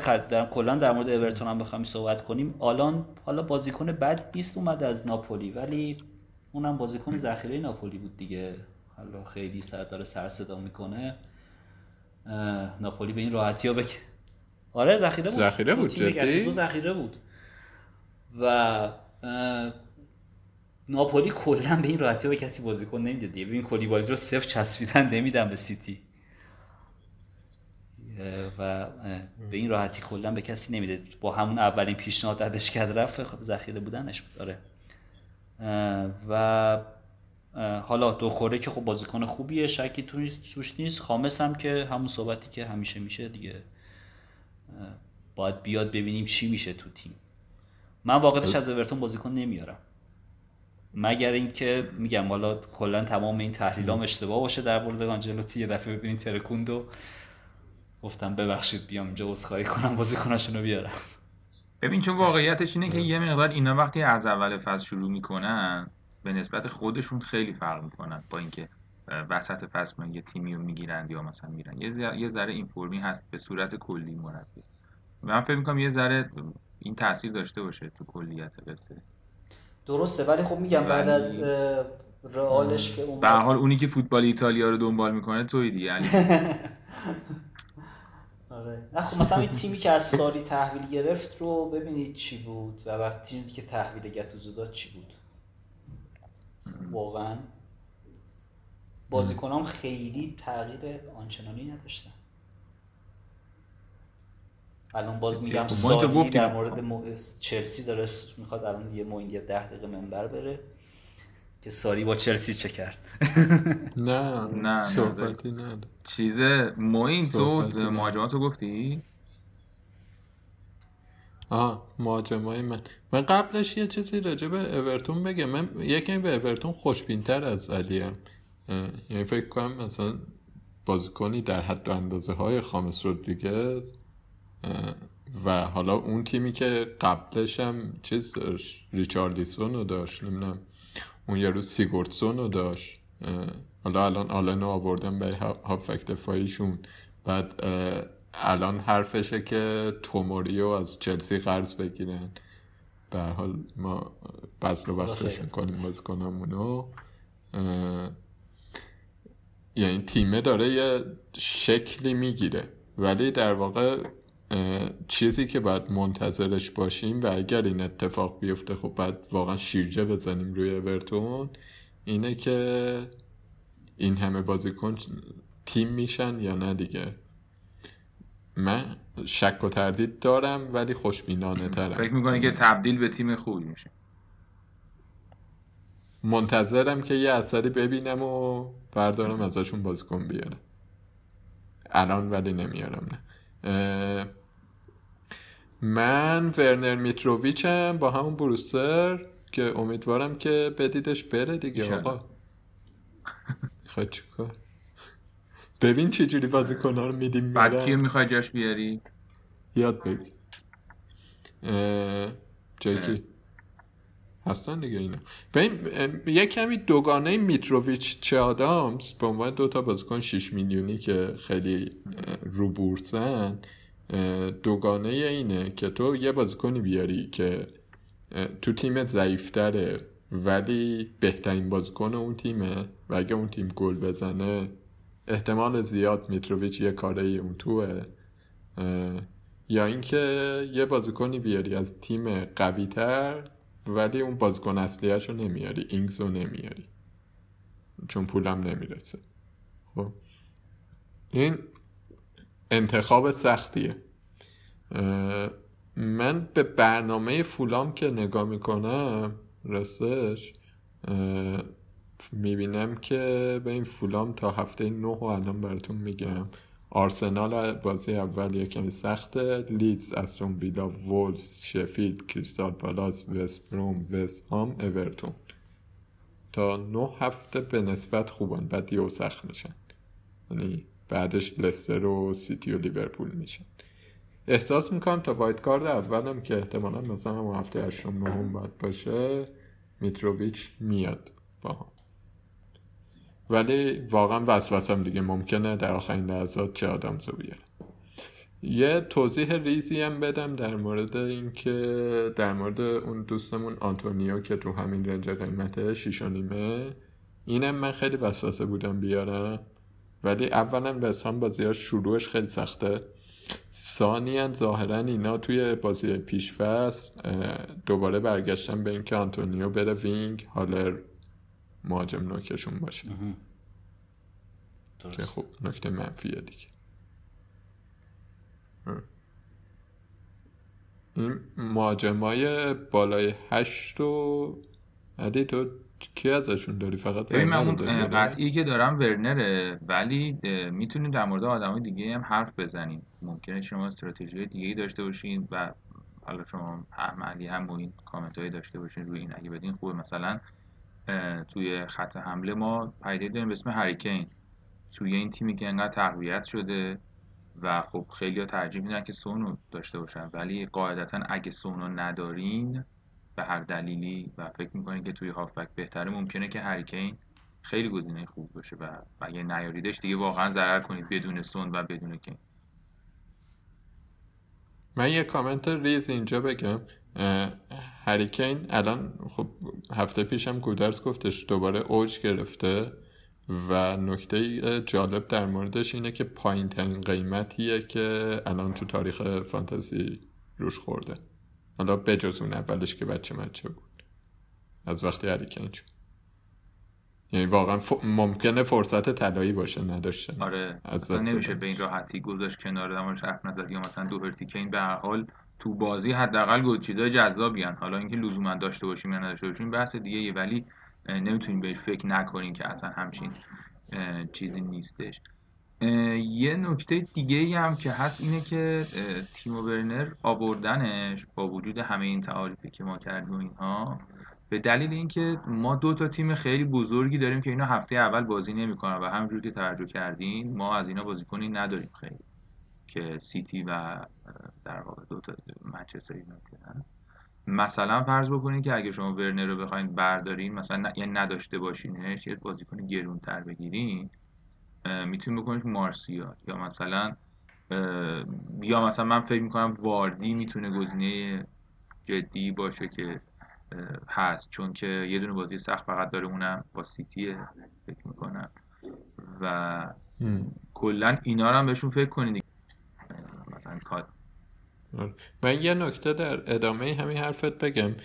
کلا در مورد ایورتون هم بخوایم صحبت کنیم، الان حالا بازیکن بد نیست اومد از ناپولی، ولی اونم بازیکن ذخیره ناپولی بود دیگه. حالا خیلی سر صدا میکنه. ناپولی به این راحتی‌ها آره ذخیره بود جدی ذخیره بود و ناپولی کلا به این راحتی‌ها به کسی بازیکن نمیده دیگه. ببین کولیبالی رو 0 چسبیدن نمیدن به سیتی و به این راحتی کلا به کسی نمیده. با همون اولین پیشنهاد ادش کرد رفت ذخیره بودنش بود. آره و حالا دوخوره که خب بازیکن خوبیه، شکی توش نیست. خامس هم که همون صحبتی که همیشه میشه دیگه، باید بیاد ببینیم چی میشه تو تیم. من واقعاً از ایورتون بازیکن نمیارم مگر اینکه میگم حالا کلا تمام این تحلیلام اشتباه باشه در مورد آنجلوتی. یه دفعه ببینید ترکوندو گفتم ببخشید بیام اینجا عذرخواهی کنم بازیکناشونو بیارم. ببین چون واقعیتش اینه که یه مقدار اینا وقتی از اول فصل شروع میکنن به نسبت خودشون خیلی فرق میکنن با اینکه وسط فصل من یه تیمی رو میگیرن یا مثلا میرن یه ذره این فرمی هست به صورت کلی مربی. من فکر میکنم یه ذره این تاثیر داشته باشه تو کلیت قصه. درسته ولی خب میگم بعد از رئالش که اون به حال اونی که فوتبال ایتالیا رو دنبال میکنه توی دیگه یعنی آره. نه خب مثلا این تیمی که از ساری تحویل گرفت رو ببینید چی بود و بعد تیمی که تحویل گتوزو داد چی بود. واقعا بازیکنام خیلی تغییر آنچنانی نداشتن. الان باز میگم سالی در مورد چلسی داره میخواد الان یه مویندی 10 دقیقه منبر بره که ساری با چلسی چه کرد. نه صحبتی نداره. چیزه مویند تو مهاجماتو گفتی؟ مهاجمای من قبلش یه چیزی راجع به ایورتون بگم. من یکی به ایورتون خوشبین‌تر از علیم، یعنی فکر کنم مثلا بازیکنی در حد و اندازه‌های خامس رودریگز و حالا اون تیمی که قبلش هم چیز داشت، ریچاردسون رو داشت، نمیدونم اون یارو سیگورتسون رو داشت، حالا الان آلنو آوردن به هافک دفاعیشون. بعد الان حرفشه که توموریو از چلسی قرض بگیرن. به هر حال ما بذل و بخشش میکنیم بازیکنامونو. یعنی تیمه داره یه شکلی میگیره، ولی در واقع چیزی که باید منتظرش باشیم و اگر این اتفاق بیفته خب باید واقعا شیرجه بزنیم روی ایورتون، اینه که این همه بازیکن تیم میشن یا نه دیگه. من شک و تردید دارم ولی خوشبینانه ترم. فکر میکنی که تبدیل به تیم خوبی میشه؟ منتظرم که یه اثری ببینم و بردارم ازشون بازیکن بیارم. الان ولی نمیارم نه. من ورنر میتروویچم با همون بروسر که امیدوارم که بدیدش بره دیگه. آقا میخوای چیکار؟ ببین چه جوری بازیکن‌ها رو میدیم میرن. بعد کی میخوای جاش بیاری؟ یاد بگی جای کی هستن دیگه اینا. ببین یه کمی دوگانه میتروویچ چه آدامز به عنوان دوتا بازیکن 6 میلیونی که خیلی رو بورسن، دوگانه اینه که تو یه بازیکنی بیاری که تو تیمت ضعیف‌تره ولی بهترین بازیکن اون تیمه و اگه اون تیم گل بزنه احتمال زیاد میتروویچ یه کاره‌ای اون توه، یا اینکه یه بازیکنی بیاری از تیم قوی‌تر ولی اون بازیکن اصلیش رو نمیاری، اینگز رو نمیاری چون پولم نمیرسه. خب این انتخاب سختیه. من به برنامه فولام که نگاه میکنم راستش میبینم که به این فولام تا هفته 9 و الان براتون میگم. آرسنال بازی اول یکمی سخته، لیدز، استون ویلا، وولز، شفیلد، کریستال پالاس، وست بروم، وست هام، ایورتون. تا 9 هفته به نسبت خوبن، بعد یهو سخت میشن، یعنی بعدش لستر و سیتی و لیورپول میشن. احساس میکنم تا وایت کارت اولم که احتمالا مثلا هم هفته 8 و 9 باید باشه میتروویچ میاد باهم، ولی واقعا وسوسم دیگه ممکنه در آخرین لحظات چه آدم رو بیاره. یه توضیح ریزی هم بدم در مورد این که در مورد اون دوستمون آنتونیو که تو همین رنج قیمته 6.5، اینم من خیلی وسوسه بودم بیارم، ولی اولا بسام بازی‌ها شروعش خیلی سخته، ثانیاً ظاهراً اینا توی بازی پیش‌فصل دوباره برگشتن به این که آنتونیو بره وینگ، هالر مهاجم نوکشون باشه که خب نکته منفیه دیگه. این مهاجمای بالای 8 و عدی تو کی ازشون داری؟ فقط من قطعی که دارم ورنره، ولی میتونیم در مورد آدمای دیگه هم حرف بزنیم. ممکنه شما استراتژی دیگه‌ای داشته باشین و حالا شما هم علی هم و این کامنت‌های داشته باشین روی این، اگه بدین خوبه. مثلا توی خط حمله ما پیدا داریم به اسم هری کین، توی این تیمی که انقدر تقویت شده و خب خیلی‌ها ترجیح میدن که سونو داشته باشن، ولی قاعدتاً اگه سونو ندارین به هر دلیلی و فکر می‌کنین که توی هافبک بهتره، ممکنه که هری کین خیلی گزینه خوب باشه و اگه نیاریدش دیگه واقعاً ضرر کنید بدون سون و بدون کین. من یه کامنت ریز اینجا بگم، هری کین الان خب هفته پیشم گودرز گفتش دوباره اوج گرفته و نکته جالب در موردش اینه که پایین ترین قیمتیه که الان تو تاریخ فانتزی روش خورده، حالا بجز اون اولش که بچه مچه بود از وقتی هری کین شد، یعنی واقعا ممکنه فرصت طلایی باشه نداشتن. آره اصلا نمیشه به این راحتی گذاشت کنار دماش حرف نزد، یا مثلا دوهرتی کین به هر حال تو بازی حداقل گل چیزای جذابی ان، حالا اینکه لزوما داشته باشیم یا نداشته باشیم بحث دیگه یه، ولی نمیتونیم بهش فکر نکنیم که اصلا همچین چیزی نیستش. یه نکته دیگه هم که هست اینه که تیمو ورنر آوردنش با وجود همه این تعاریفی که ما کردیم اینها، به دلیل اینکه ما دو تا تیم خیلی بزرگی داریم که اینا هفته اول بازی نمیکنن و همونجوری که توجه کردین ما از اینا بازیکنی نداریم خیلی، که سیتی و در واقع دو تا منچستر یونایتد. مثلا فرض بکنید که اگه شما ورنر رو بخواید بردارین مثلا یا نداشته باشینش، یه بازیکن گرونتر بگیرین، میتونید بکنید مارسیال، یا مثلا من فکر میکنم واردی میتونه گزینه جدی باشه که هست، چون که یه دونه بازی سخت فقط داره اونم با سیتیه فکر میکنم و کلا اینا رو هم بهشون فکر کنید. مثلا من یه نکته در ادامه همین حرفت بگم،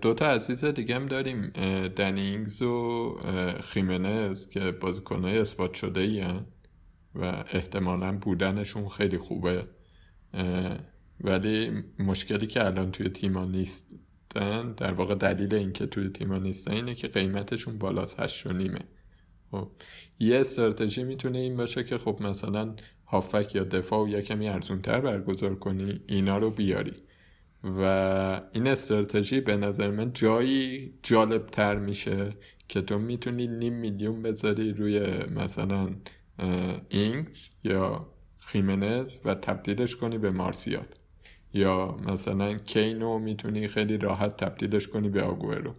دوتا عزیز دیگه هم داریم، دنینگز و خیمنز که بازیکن‌های اثبات شده این و احتمالاً بودنشون خیلی خوبه، ولی مشکلی که الان توی تیما نیستن، در واقع دلیل این که توی تیما نیستن اینه که قیمتشون بالاست 8.5. یه استراتژی میتونه این باشه که خب مثلا هافک یا دفاع یا کمی ارزونتر برگزار کنی، اینا رو بیاری و این استراتژی به نظر من جایی جالبتر میشه که تو میتونی 5 میلیون بذاری روی مثلا اینگز یا خیمنز و تبدیلش کنی به مارسیال، یا مثلا کینو میتونی خیلی راحت تبدیلش کنی به آگوئرو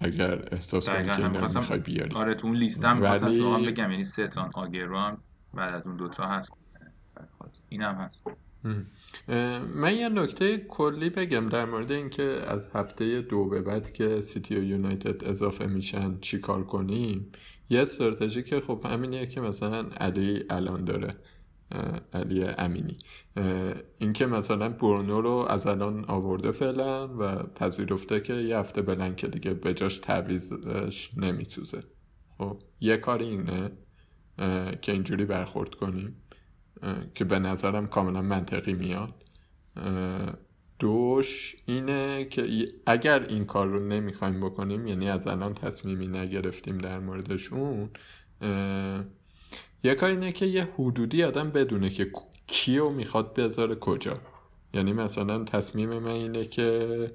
اگر احساس کنی که اینو میخوای بیاری. آره تو اون لیستم ولی... تو هم بگم یعنی سه تان آگوئرو هم بعد از اون دوتا هست، این هم هست. من یه نکته کلی بگم در مورد اینکه از هفته 2 به بعد که سیتی و یونایتد اضافه میشن چی کار کنیم. یه استراتژی که خب همینیه که مثلا علی الان داره، علی امینی، اینکه مثلا برنو رو از الان آورده فعلا و پذیرفته که یه هفته بلند که دیگه به جاش تعویضش نمیتوزه. خب یه کار اینه که اینجوری برخورد کنیم که به نظرم کاملا منطقی میاد. دوش اینه که اگر این کار رو نمیخوایم بکنیم، یعنی از الان تصمیمی نگرفتیم در موردشون، یه کار اینه که یه حدودی آدم بدونه که کیو میخواد بذاره کجا. یعنی مثلا تصمیم من اینه که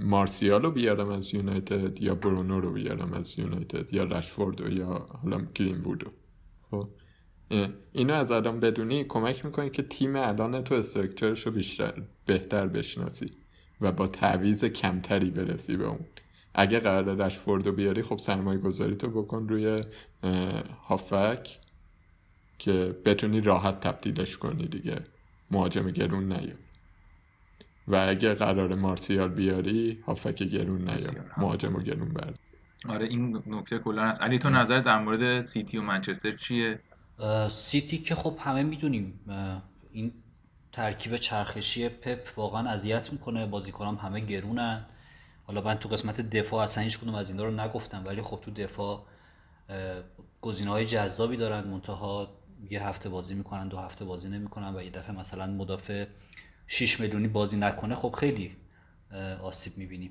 مارسیال رو بیارم از یونایتد یا برونو رو بیارم از یونایتد یا رشفورد یا حالا گرین وودو. خب اینو از الان بدونی کمک میکنی که تیم الان تو استرکچرش رو بهتر بشناسی و با تعویض کمتری برسی به اون. اگه قرار رشفورد رو بیاری خب سرمایه گذاری تو بکن روی هافک که بتونی راحت تبدیلش کنی دیگه، مهاجم گرون نیار. و اگه قرار مارسیال بیاری هافک گرون نیار، مهاجم گرون برد. آره این نکته کلا هست. علی تو نظر در مورد سیتی و منچستر چیه؟ سیتی که خب همه میدونیم این ترکیب چرخشی پپ واقعا اذیت میکنه، بازیکنام همه گرونن. حالا من تو قسمت دفاع اصلا هیچ کدوم از این رو نگفتم، ولی خب تو دفاع گزینه‌های جذابی دارن، منتها یه هفته بازی میکنن، 2 هفته بازی نمیکنن و یه دفعه مثلا مدافع 6 میلیونی بازی نکنه، خب خیلی آسیب میبینیم.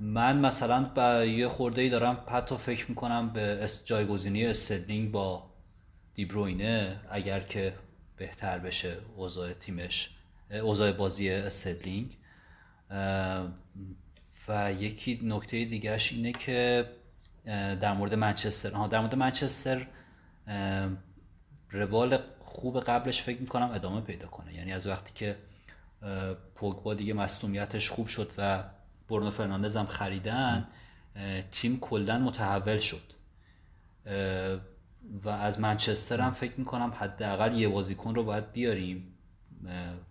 من مثلا با یه خورده‌ای دارم حتی فکر میکنم به جایگزینی استرلینگ با دیبروینه، اگر که بهتر بشه اوضاع تیمش، اوضاع بازی استرلینگ. و یکی نکته دیگهش اینه که در مورد منچستر روال خوب قبلش فکر میکنم ادامه پیدا کنه. یعنی از وقتی که پوگبا دیگه مصدومیتش خوب شد و برنو فرناندز هم خریدن، تیم کلا متحول شد و از منچستر هم فکر میکنم حداقل یه بازیکن رو باید بیاریم.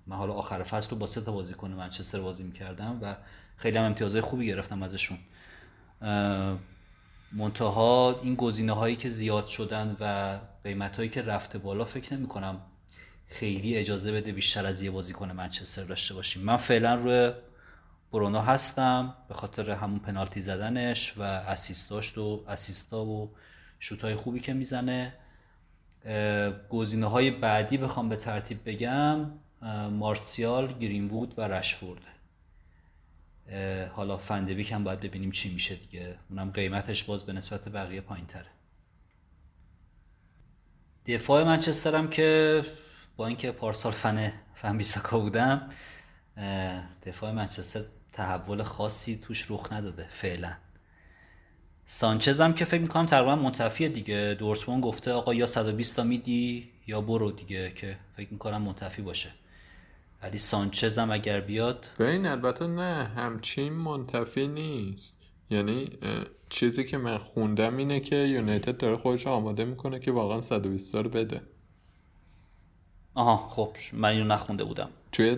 من حالا آخر فصل رو با 3 تا بازیکن منچستر بازی میکردم و خیلی هم امتیازهای خوبی گرفتم ازشون. منتها این گزینه هایی که زیاد شدن و قیمت هایی که رفته بالا فکر نمی کنم خیلی اجازه بده بیشتر از یه بازیکن منچستر داشته باشیم. من فعلا روی برونو هستم به خاطر همون پنالتی زدنش و اسیستا و شوتای خوبی که میزنه. گزینه های بعدی بخوام به ترتیب بگم مارسیال، گرین‌وود و رشفورد. حالا فندویک هم باید ببینیم چی میشه دیگه، اونم قیمتش باز به نسبت بقیه پایین تره. دفاع منچستر هم که با اینکه پارسال فن بیساکا بودم، دفاع منچستر تحول خاصی توش رخ نداده فعلا. سانچز هم که فکر میکنم تقریبا منتفیه دیگه، دورتموند گفته آقا یا 120 تا میدی یا برو دیگه، که فکر میکنم منتفی باشه. ولی سانچز هم اگر بیاد ببین، البته نه همچین منتفی نیست. یعنی چیزی که من خوندم اینه که یونایتد داره خودش آماده میکنه که واقعا 120 تا رو بده. آها خب من اینو نخونده بودم. توی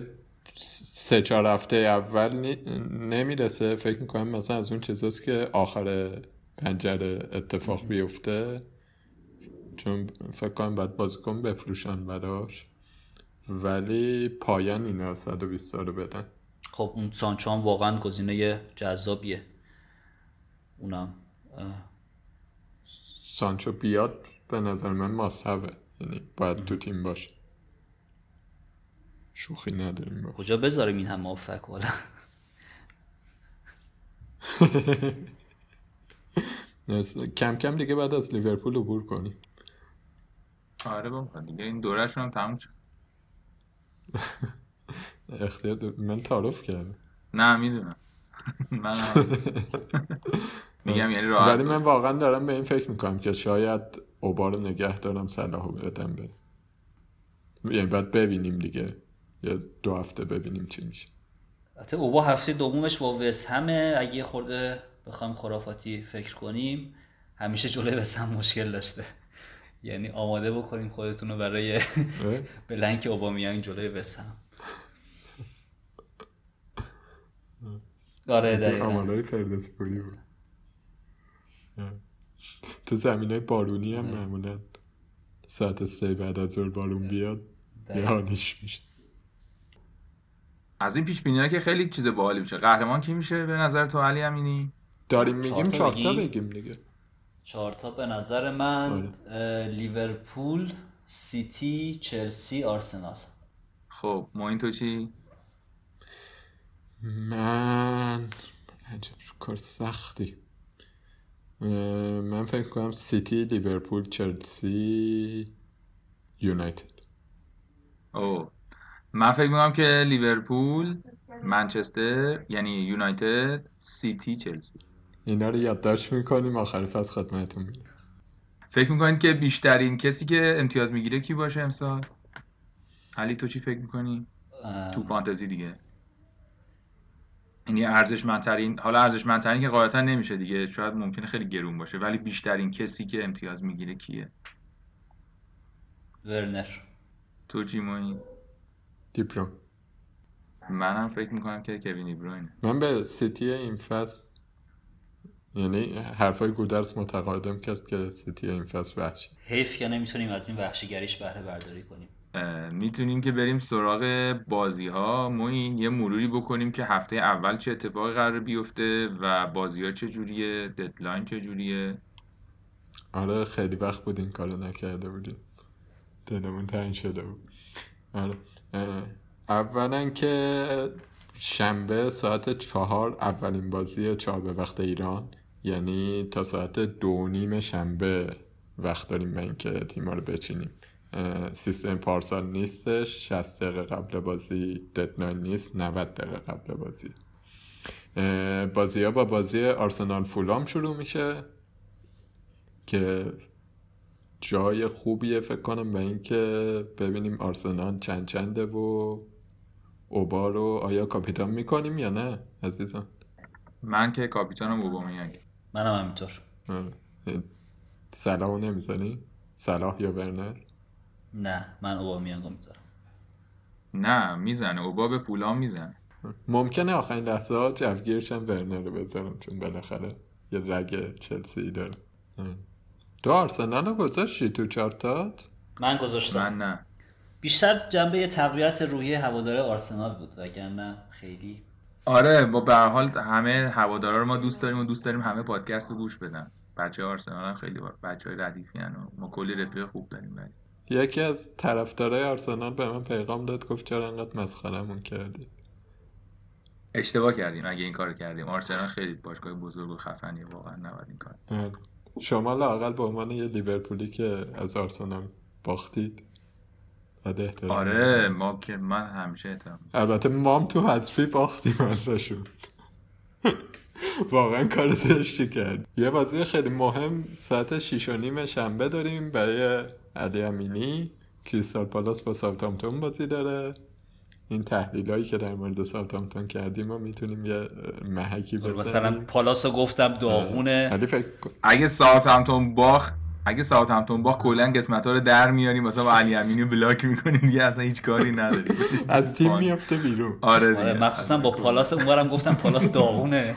3-4 هفته اول نمیرسه، فکر میکنم مثلا از اون چیزاست که آخر پنجره اتفاق بیفته، چون فکر کنم باید بازیکن بفروشن براش ولی پایان اینا 120 تا رو بدن. خب اون سانچو هم واقعا گزینه جذابیه. اونم سانچو بیاد به نظر من مصابه، یعنی باید تو تیم باشه. شوخی نداریم با. کجا بذاریم این همه افک والا. کم کم دیگه بعد از لیورپول عبور کنیم. آره بمکن دیگه این دورهشون هم تموم شد. اختیار من تعارف کردم. نه میدونم. من میگم یعنی راحت. ولی من واقعا دارم به این فکر میکنم که شاید اوبا رو نگه دارم، صلاحو بدم بس. یعنی بعد ببینیم دیگه، یا دو هفته ببینیم چی میشه. البته اوبا هفته دومش با وست همه، اگه خورده بخوام خرافاتی فکر کنیم همیشه جلوی وست هم مشکل داشته. یعنی آماده بکنیم خودتون رو برای بلنک اوبامیانگ جلوی وست هم. آره دقیقاً. آماده فردوسی پوری بود. تو زمینای بارونی هم معمولاً ساعت 3 بعد از ظهر بارون بیاد یادش میشه. از این پیش بینی‌ها که خیلی چیز باحالی میشه. قهرمان کی میشه به نظر تو علی امینی؟ داریم میگیم 4 تا بگیم دیگه. 4 تا به نظر من لیورپول، سیتی، چلسی، آرسنال. خب موین تو چی؟ من عجب کار سختی. من فکر کنم سیتی، لیورپول، چلسی، یونایتد. او من فکر می‌کنم که لیورپول، منچستر، یعنی یونایتد، سیتی، چلسی. اینا رو یادداشت می‌کنیم آخر فصل خدمتتون می‌رسیم. فکر می‌کنید که بیشترین کسی که امتیاز می‌گیره کی باشه امسال؟ علی تو چی فکر می‌کنی؟ تو فانتزی دیگه. یعنی ارزشمندترین، حالا ارزشمندترین که غالبا نمیشه دیگه، شاید ممکنه خیلی گرون باشه، ولی بیشترین کسی که امتیاز میگیره کیه؟ ورنر. تو جیمونی؟ دیبرو. منم فکر میکنم که کوین دیبروینه. من به سیتی این فصل، یعنی حرفای گودرز متقاعدم کرد که سیتی این فصل وحشی. حیف که نمیتونیم از این وحشیگریش بهره برداری کنیم. میتونیم که بریم سراغ بازی‌ها. ما یه مروری بکنیم که هفته اول چه اتفاقی قرار بیفته و بازی‌ها چه جوریه، ددلاین چه جوریه. آره خیلی وقت بود این کارو نکرده بودیم، دلمون تنگ شده بود. آره اولا که شنبه ساعت 4 اولین بازی 4 به وقت ایران، یعنی تا ساعت 2:30 شنبه وقت داریم اینکه تیم‌ها رو بچینیم. سیستم پارسال نیستش، 60 دقیقه قبل بازی ددلاین نیست، 90 دقیقه قبل بازی. بازی ها با بازی آرسنال فولام شروع میشه که جای خوبیه فکر کنم به این که ببینیم آرسنال چنده و اوبا رو آیا کاپیتان میکنیم یا نه. عزیزان من که کاپیتانم اوبامیانگ. منم همینطور. سلاحو نمیزنی؟ سلاح یا ورنر؟ نه من اوبامیانگو میذارم. نه میزنه اوبا به پولام میزنه. ممکنه آخرین لحظه ها جوگیرشم ورنر رو بذارم چون بالاخره یه رگ چلسی داره. تو آرسنال رو گذاشتی تو چارتات؟ من گذاشتم. من نه، بیشتر جنبه تقویت روحی هواداره آرسنال بود وگرنه خیلی. آره ما به هر حال همه هوادارا رو ما دوست داریم و دوست داریم همه پادکست رو گوش بدن. بچه‌های آرسنال هم خیلی بچه‌های ردیفیان و ما کلی رفیق خوب داریم. ولی یکی از طرفدارای آرسنال به من پیغام داد گفت چرا انقدر مسخرهمون کردی. اشتباه کردیم اگه این کارو کردیم. آرسنال خیلی باشگاه بزرگ و خفنیه، واقعا نباید این کار. شما لااقل به عنوان یه لیورپولی که از آرسنال باختید بعد احترام. آره ما که من همیشه احترام. البته مام تو حذفی باختیم ازشون. واقعا کار درشتی کرد. یه بازی خیلی مهم ساعت 6:30 شنبه داریم برای علی امینی. کریستال پالاس با ساوتهمپتون بازی داره. این تحلیلایی که در مورد ساوتهمپتون کردیم ما میتونیم یه محکی بزنیم. مثلا پالاسو گفتم داغونه. اگه ساوتهمپتون باخت، کلا قسمت‌ها رو در میاریم مثلا علی امینی بلاک می‌کنیم دیگه، اصلا هیچ کاری نداریم. از تیم میفته بیرون. آره مخصوصا با پالاس اونورم گفتم پالاس داغونه.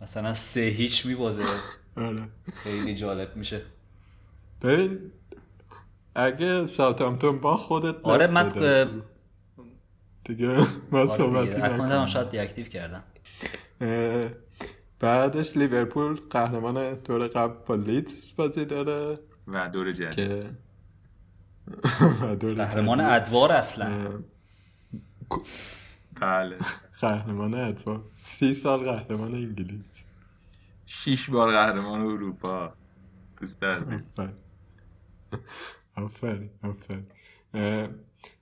مثلا 3-0 می‌بازه. آره خیلی جالب میشه. ببین اگه ساوتهمپتون با خودت آره من دیگه من صحبت کردم شاید دیاکتیو کردم. بعدش لیورپول قهرمان دور قبل با لیدز بازی داره و دور جدید قهرمان ادوار اصلا بله قهرمان ادوار 3 سال قهرمان انگلیس 6 بار قهرمان اروپا دوست دارم. آفرین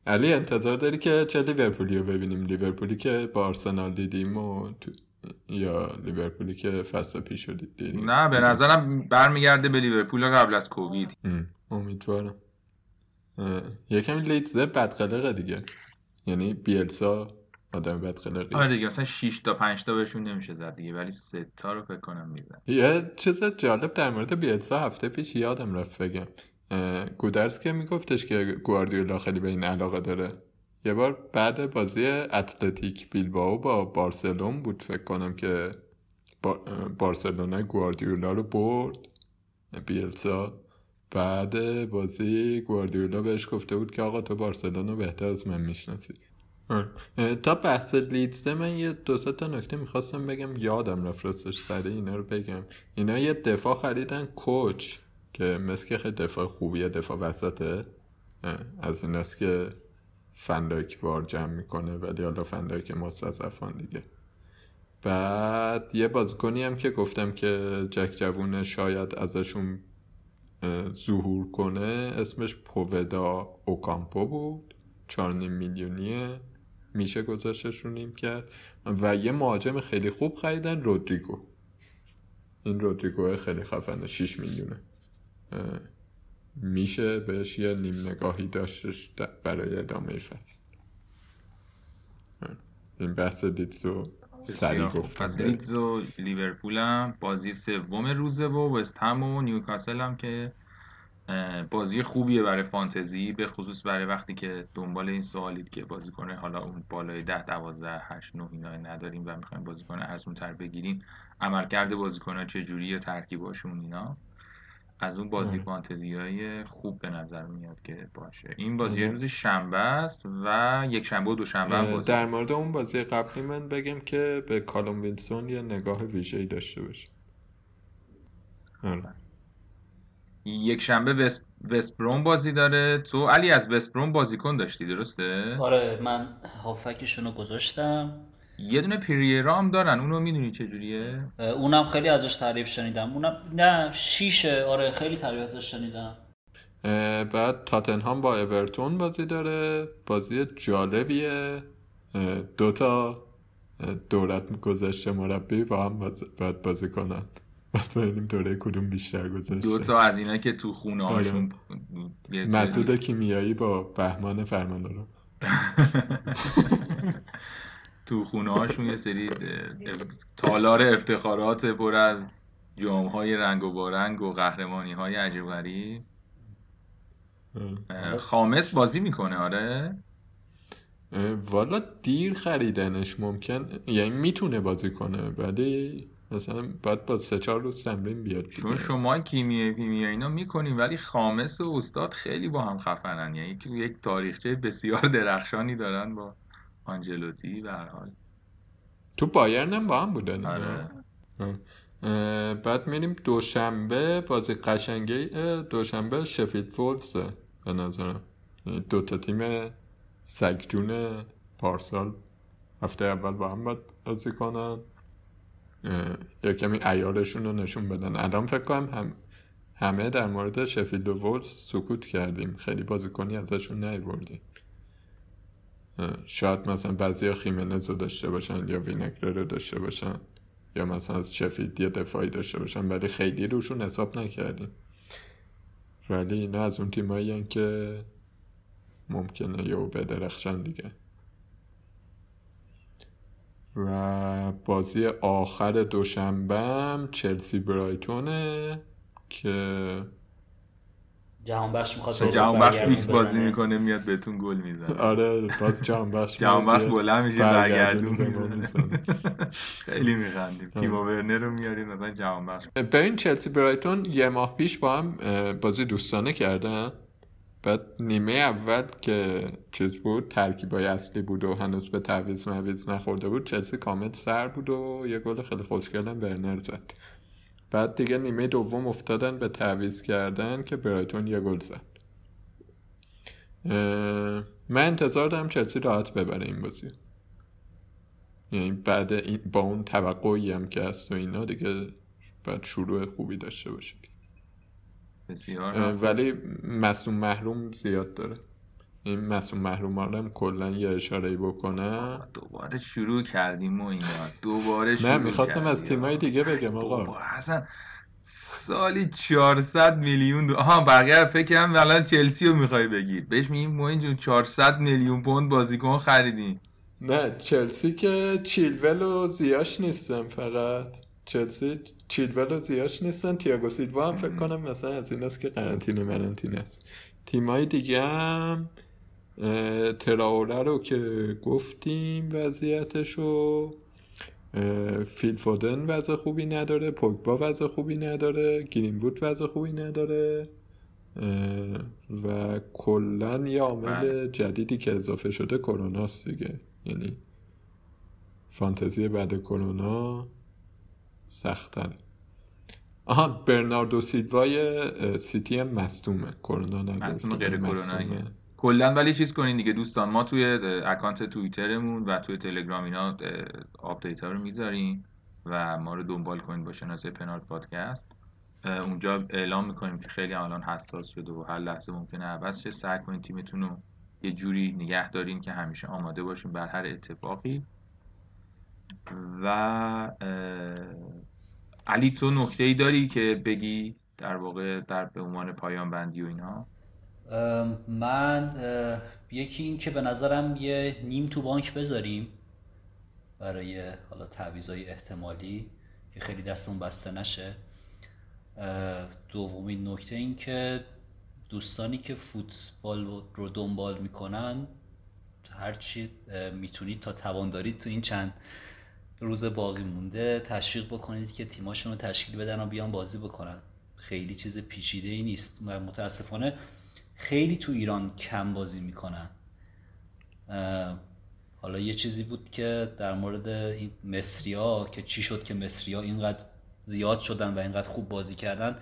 علی انتظار داری که چه لیورپولی رو ببینیم؟ لیورپولی که با آرسنال دیدیم و یا لیورپولی که فصل پیش رو دیدیم؟ نه به نظرم برمیگرده به لیورپول قبل از کووید. امیدوارم. یکم لیدز بدقلقه دیگه، یعنی بیلسا آدم بدقلقه. آره دیگه مثلا 6 تا 5 تا بهشون نمیشه زد دیگه، ولی 3 تا رو فکر کنم میزنه. یه چیز جالب در مورد بیلسا هفته پیش یادم رفت بگم. گودرز که میگفتش که گواردیولا خیلی به این علاقه داره. یه بار بعد بازی اتلتیک بیلبائو با بارسلون بود فکر کنم که بارسلونا گواردیولا رو برد بیلسا. بعد بازی گواردیولا بهش گفته بود که آقا تو بارسلونا بهتر از من میشناسی. تا بحث لیدز من یه 2-3 تا نکته میخواستم بگم یادم رفت راستش سریع اینا رو بگم. اینا یه دفاع خریدن کوچ که مثل که خیلی دفاع خوبیه، دفاع وسطه، از ایناست که فندایک بار جمع میکنه ولی حالا فندایک مستضعفان دیگه. بعد یه بازیکنی هم که گفتم که جک جوونه شاید ازشون ظهور کنه اسمش پوودا اوکامپو بود، 4.5 میلیونیه میشه گذاشتش رو نیم کرد. و یه مهاجم خیلی خوب خریدن رودریگو، این رودریگو خیلی خفنه 6 میلیونه میشه بهش یه نیم نگاهی داشتش برای ادامه فصل. این بحث لیدز رو سریع گفتم. لیدز و لیورپول هم بازی سوم روزه و وست هم و نیوکاسل هم که بازی خوبیه برای فانتزی، به خصوص برای وقتی که دنبال این سوالید که بازی کنه حالا اون بالای 10, 12, 8, 9 اینا نداریم و میخوایم بازی کنه ارزون تر بگیریم، عملکرد بازی کنه چجوریه، ترکیباشون اینا، از اون بازی فانتزی‌های خوب به نظر میاد که باشه. این بازی روز شنبه است و یک شنبه و دو شنبه بازی. در مورد اون بازی قبلی من بگم که به کالوم ویلسون یه نگاه ویژه‌ای داشته باشه. یک شنبه وست بروم بازی داره. تو علی از وست بروم بازیکن داشتی درسته؟ آره من هافکشون رو گذاشتم. یه دونه پریرا هم دارن، اونو میدونی چجوریه؟ اونم خیلی ازش تعریف شنیدم. اونم نه شیشه، آره خیلی تعریف ازش شنیدم. بعد تاتنهام با ایورتون بازی داره، بازی جالبیه، 2 تا دورت گذشته مربی با هم باید بازی کنن، باید ببینیم دوره کدوم بیشتر گذشته. 2 تا از اینا که تو خونه هاشون مسعود کیمیایی با بهمان فرمانداران تو خونه هاشون یه سری تالار افتخارات پر از جام‌های رنگ و بارنگ و قهرمانی‌های عجیب غریب. خامس بازی میکنه آره؟ والا دیر خریدنش ممکن، یعنی میتونه بازی کنه ولی مثلا باید با 3-4 روز تمرین بیاد. چون شما کیمیایی اینا میکنین ولی خامس و استاد خیلی با هم خفنن، یعنی یک تاریخچه بسیار درخشانی دارن با آنجلوتی. به هر حال تو بایرن هم با هم بودن. آره. بعد میریم دوشنبه، بازی قشنگه دوشنبه شفیلد وولفزه به نظرم، 2 تا تیم سگجون پارسال هفته اول با هم بازی کنن، یا کمی عیارشون رو نشون بدن. الان فکر کنم همه در مورد شفیلد وولفز سکوت کردیم، خیلی بازیکنی ازشون نیاوردیم. شاید مثلا بعضی ها خیمنز رو داشته باشن یا ویناگره رو داشته باشن یا مثلا از شفیلد یه دفاعی داشته باشن، ولی خیلی روشون حساب نکردیم. ولی اینا از اون تیمایی هن که ممکنه یا بدرخشن دیگه. و بازی آخر دوشنبه چلسی برایتونه که جهانبخش میخواد به جهانبخش میکس بازی میکنه، میاد بهتون گل میزنه. آره باز جهانبخش بلند میشه برگردون میزنه. خیلی میخندیم تیمو ورنر رو میاریم مثلا جهانبخش. ببین چلسی برایتون یه ماه پیش با هم بازی دوستانه کردن بعد نیمه اول که چیز بود، ترکیبای اصلی بود و هنوز به تعویض نخورده بود، چلسی کامل سر بود و یه گل خیلی خوشگل هم ورنر زد. بعد دیگه نیمه دوم افتادن به تعویض کردن که برایتون یه گل زد. من انتظار دارم چلسی راحت ببره این بازی، یعنی بعد این با اون توقعی هم که هست و اینا دیگه بعد شروع خوبی داشته باشه. ولی مصدوم محروم زیاد داره، این مصدوم محروم هم کلا یه اشاره‌ای بکنه. دوباره شروع کردیم و اینا، دوباره شروع کردیم. نه می‌خواستم از تیمای دیگه بگم آقا، اصلا سالی 400 میلیون آها بقیه فکرم الان چلسی رو می‌خوای بگی، بهش میگیم ما اینجور 400 میلیون پوند بازیکن خریدیم. نه چلسی که چیلول و زیاش نیستم، فقط چلسی چیلول و زیاش نیستن. تییاگو سیلوا هم فکر کنم مثلا از این است که قرنطینه است. تیمای دیگه هم تراوره رو که گفتیم وضعیتشو، فیل فودن وضع خوبی نداره، پوگبا وضع خوبی نداره، گرین‌وود وضع خوبی نداره و کلن یه عامل جدیدی که اضافه شده کرونا است دیگه، یعنی فانتزی بعد کرونا سخت‌تره. آها برناردو سیلوای سیتی هم مصدومه، کرونا نگرفته، مصدوم غیر کروناییه کلا. ولی چیز کنین دیگه دوستان، ما توی اکانت توییترمون و توی تلگرام اینا آپدیت‌ها رو می‌ذاریم و ما رو دنبال کنین با شناسه پنالت پادکست. اونجا اعلام می‌کنیم که خیلی الان حساس شده و هر لحظه ممکنه عوض شه. سعی کنین تیمتون رو یه جوری نگه دارین که همیشه آماده باشین بر هر اتفاقی. و علی تو نکته‌ای داری که بگی در واقع در به عنوان پایان بندی و اینها؟ من یکی این که به نظرم یه نیم تو بانک بذاریم برای حالا تعویضای احتمالی که خیلی دستمون بسته نشه. دومین نکته این که دوستانی که فوتبال رو دنبال میکنن هر چی میتونید تا توان دارید تو این چند روز باقی مونده تشویق بکنید که تیماشون رو تشکیل بدن و بیان بازی بکنن. خیلی چیز پیچیده‌ای نیست و متاسفانه خیلی تو ایران کم بازی میکنن. حالا یه چیزی بود که در مورد این مصری‌ها که چی شد که مصری‌ها اینقدر زیاد شدن و اینقدر خوب بازی کردن،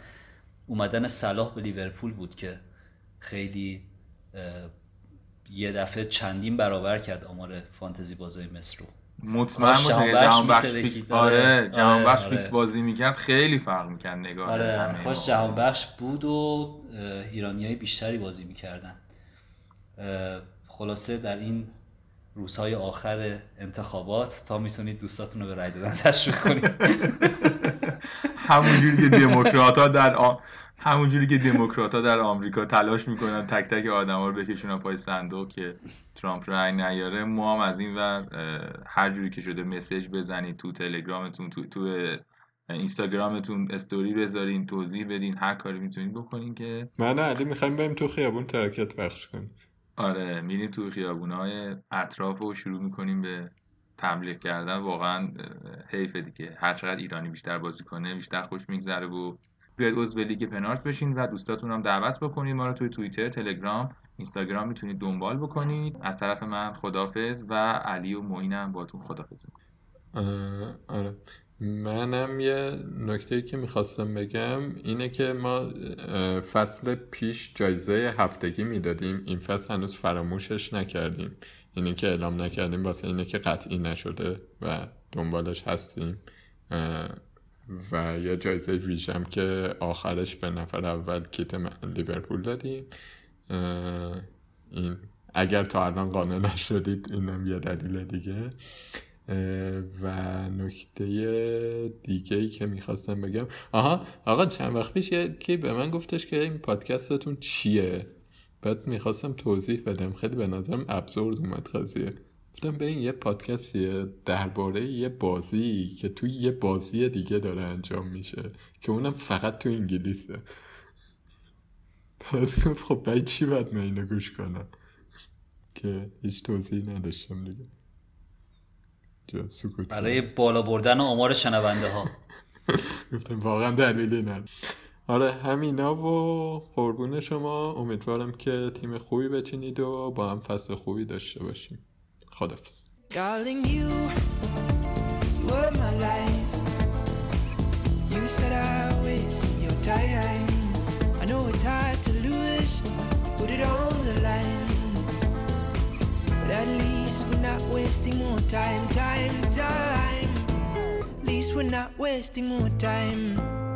اومدن سلاح به لیورپول بود که خیلی یه دفعه چندین برابر کرد آمار فانتزی بازای مصر رو. مطمئن باشه جهانبخش فیکس بازی میکرد خیلی فرق میکرد نگاه. آره خوش جهانبخش بود و ایرانیای بیشتری بازی میکردن. خلاصه در این روزهای آخر انتخابات تا میتونید دوستاتون رو به رای دادن تشویق کنید. همونجوری که دموکرات‌ها در آمریکا تلاش میکنن تک تک آدم‌ها رو بکشونن پای صندوق که ترامپ رأی نیاره، ما هم از این ور هر جوری که شده مسیج بزنید تو تلگرامتون، تو اینستاگرامتون استوری بذارین، توضیح بدین، هر کاری میتونین بکنین که من علی میخوایم بریم تو خیابون ترکت بخش کنیم. آره میریم تو خیابون‌های اطراف و شروع میکنیم به تبلیغ کردن. واقعا حیف دیگه، هر چقدر ایرانی بیشتر بازی کنه بیشتر خوش میگذره. و بیاید عضو لیگ پنارت بشین و دوستاتون هم دعوت بکنید. ما رو توی توییتر، تلگرام، اینستاگرام میتونید دنبال بکنید. از طرف من خداحافظ و علی و معینم باهاتون خداحافظ می‌کنم. آره منم یه نکته‌ای که می‌خواستم بگم اینه که ما فصل پیش جایزه هفتگی میدادیم، این فصل هنوز فراموشش نکردیم. اینه که اعلام نکردیم واسه اینه که قطعی نشده و دنبالش هستیم و یه جایزه ویژم که آخرش به نفر اول کیت لیورپول دادیم. این اگر تا الان قانع نشدید اینم یه دلیل دیگه. و نکته دیگه‌ای که میخواستم بگم، آقا چند وقت پیش یکی به من گفتش که این پادکستتون چیه، بعد میخواستم توضیح بدم، خیلی به نظرم ابزورد اومد قضیه. گفتم به این یه پادکستیه درباره یه بازی که توی یه بازی دیگه داره انجام میشه که اونم فقط تو انگلیسه. خب باید چی باید من اینو گوش کنم که هیچ توضیحی نداشتم دیگه، جا سکوت برای بالا بردن آمار شنونده ها. گفتم واقعا دلیلی نداره. آره همینا و قربون شما، امیدوارم که تیم خوبی بچینید و با هم فصل خوبی داشته باشیم. خدافظ. At least we're not wasting more time. At least we're not wasting more time.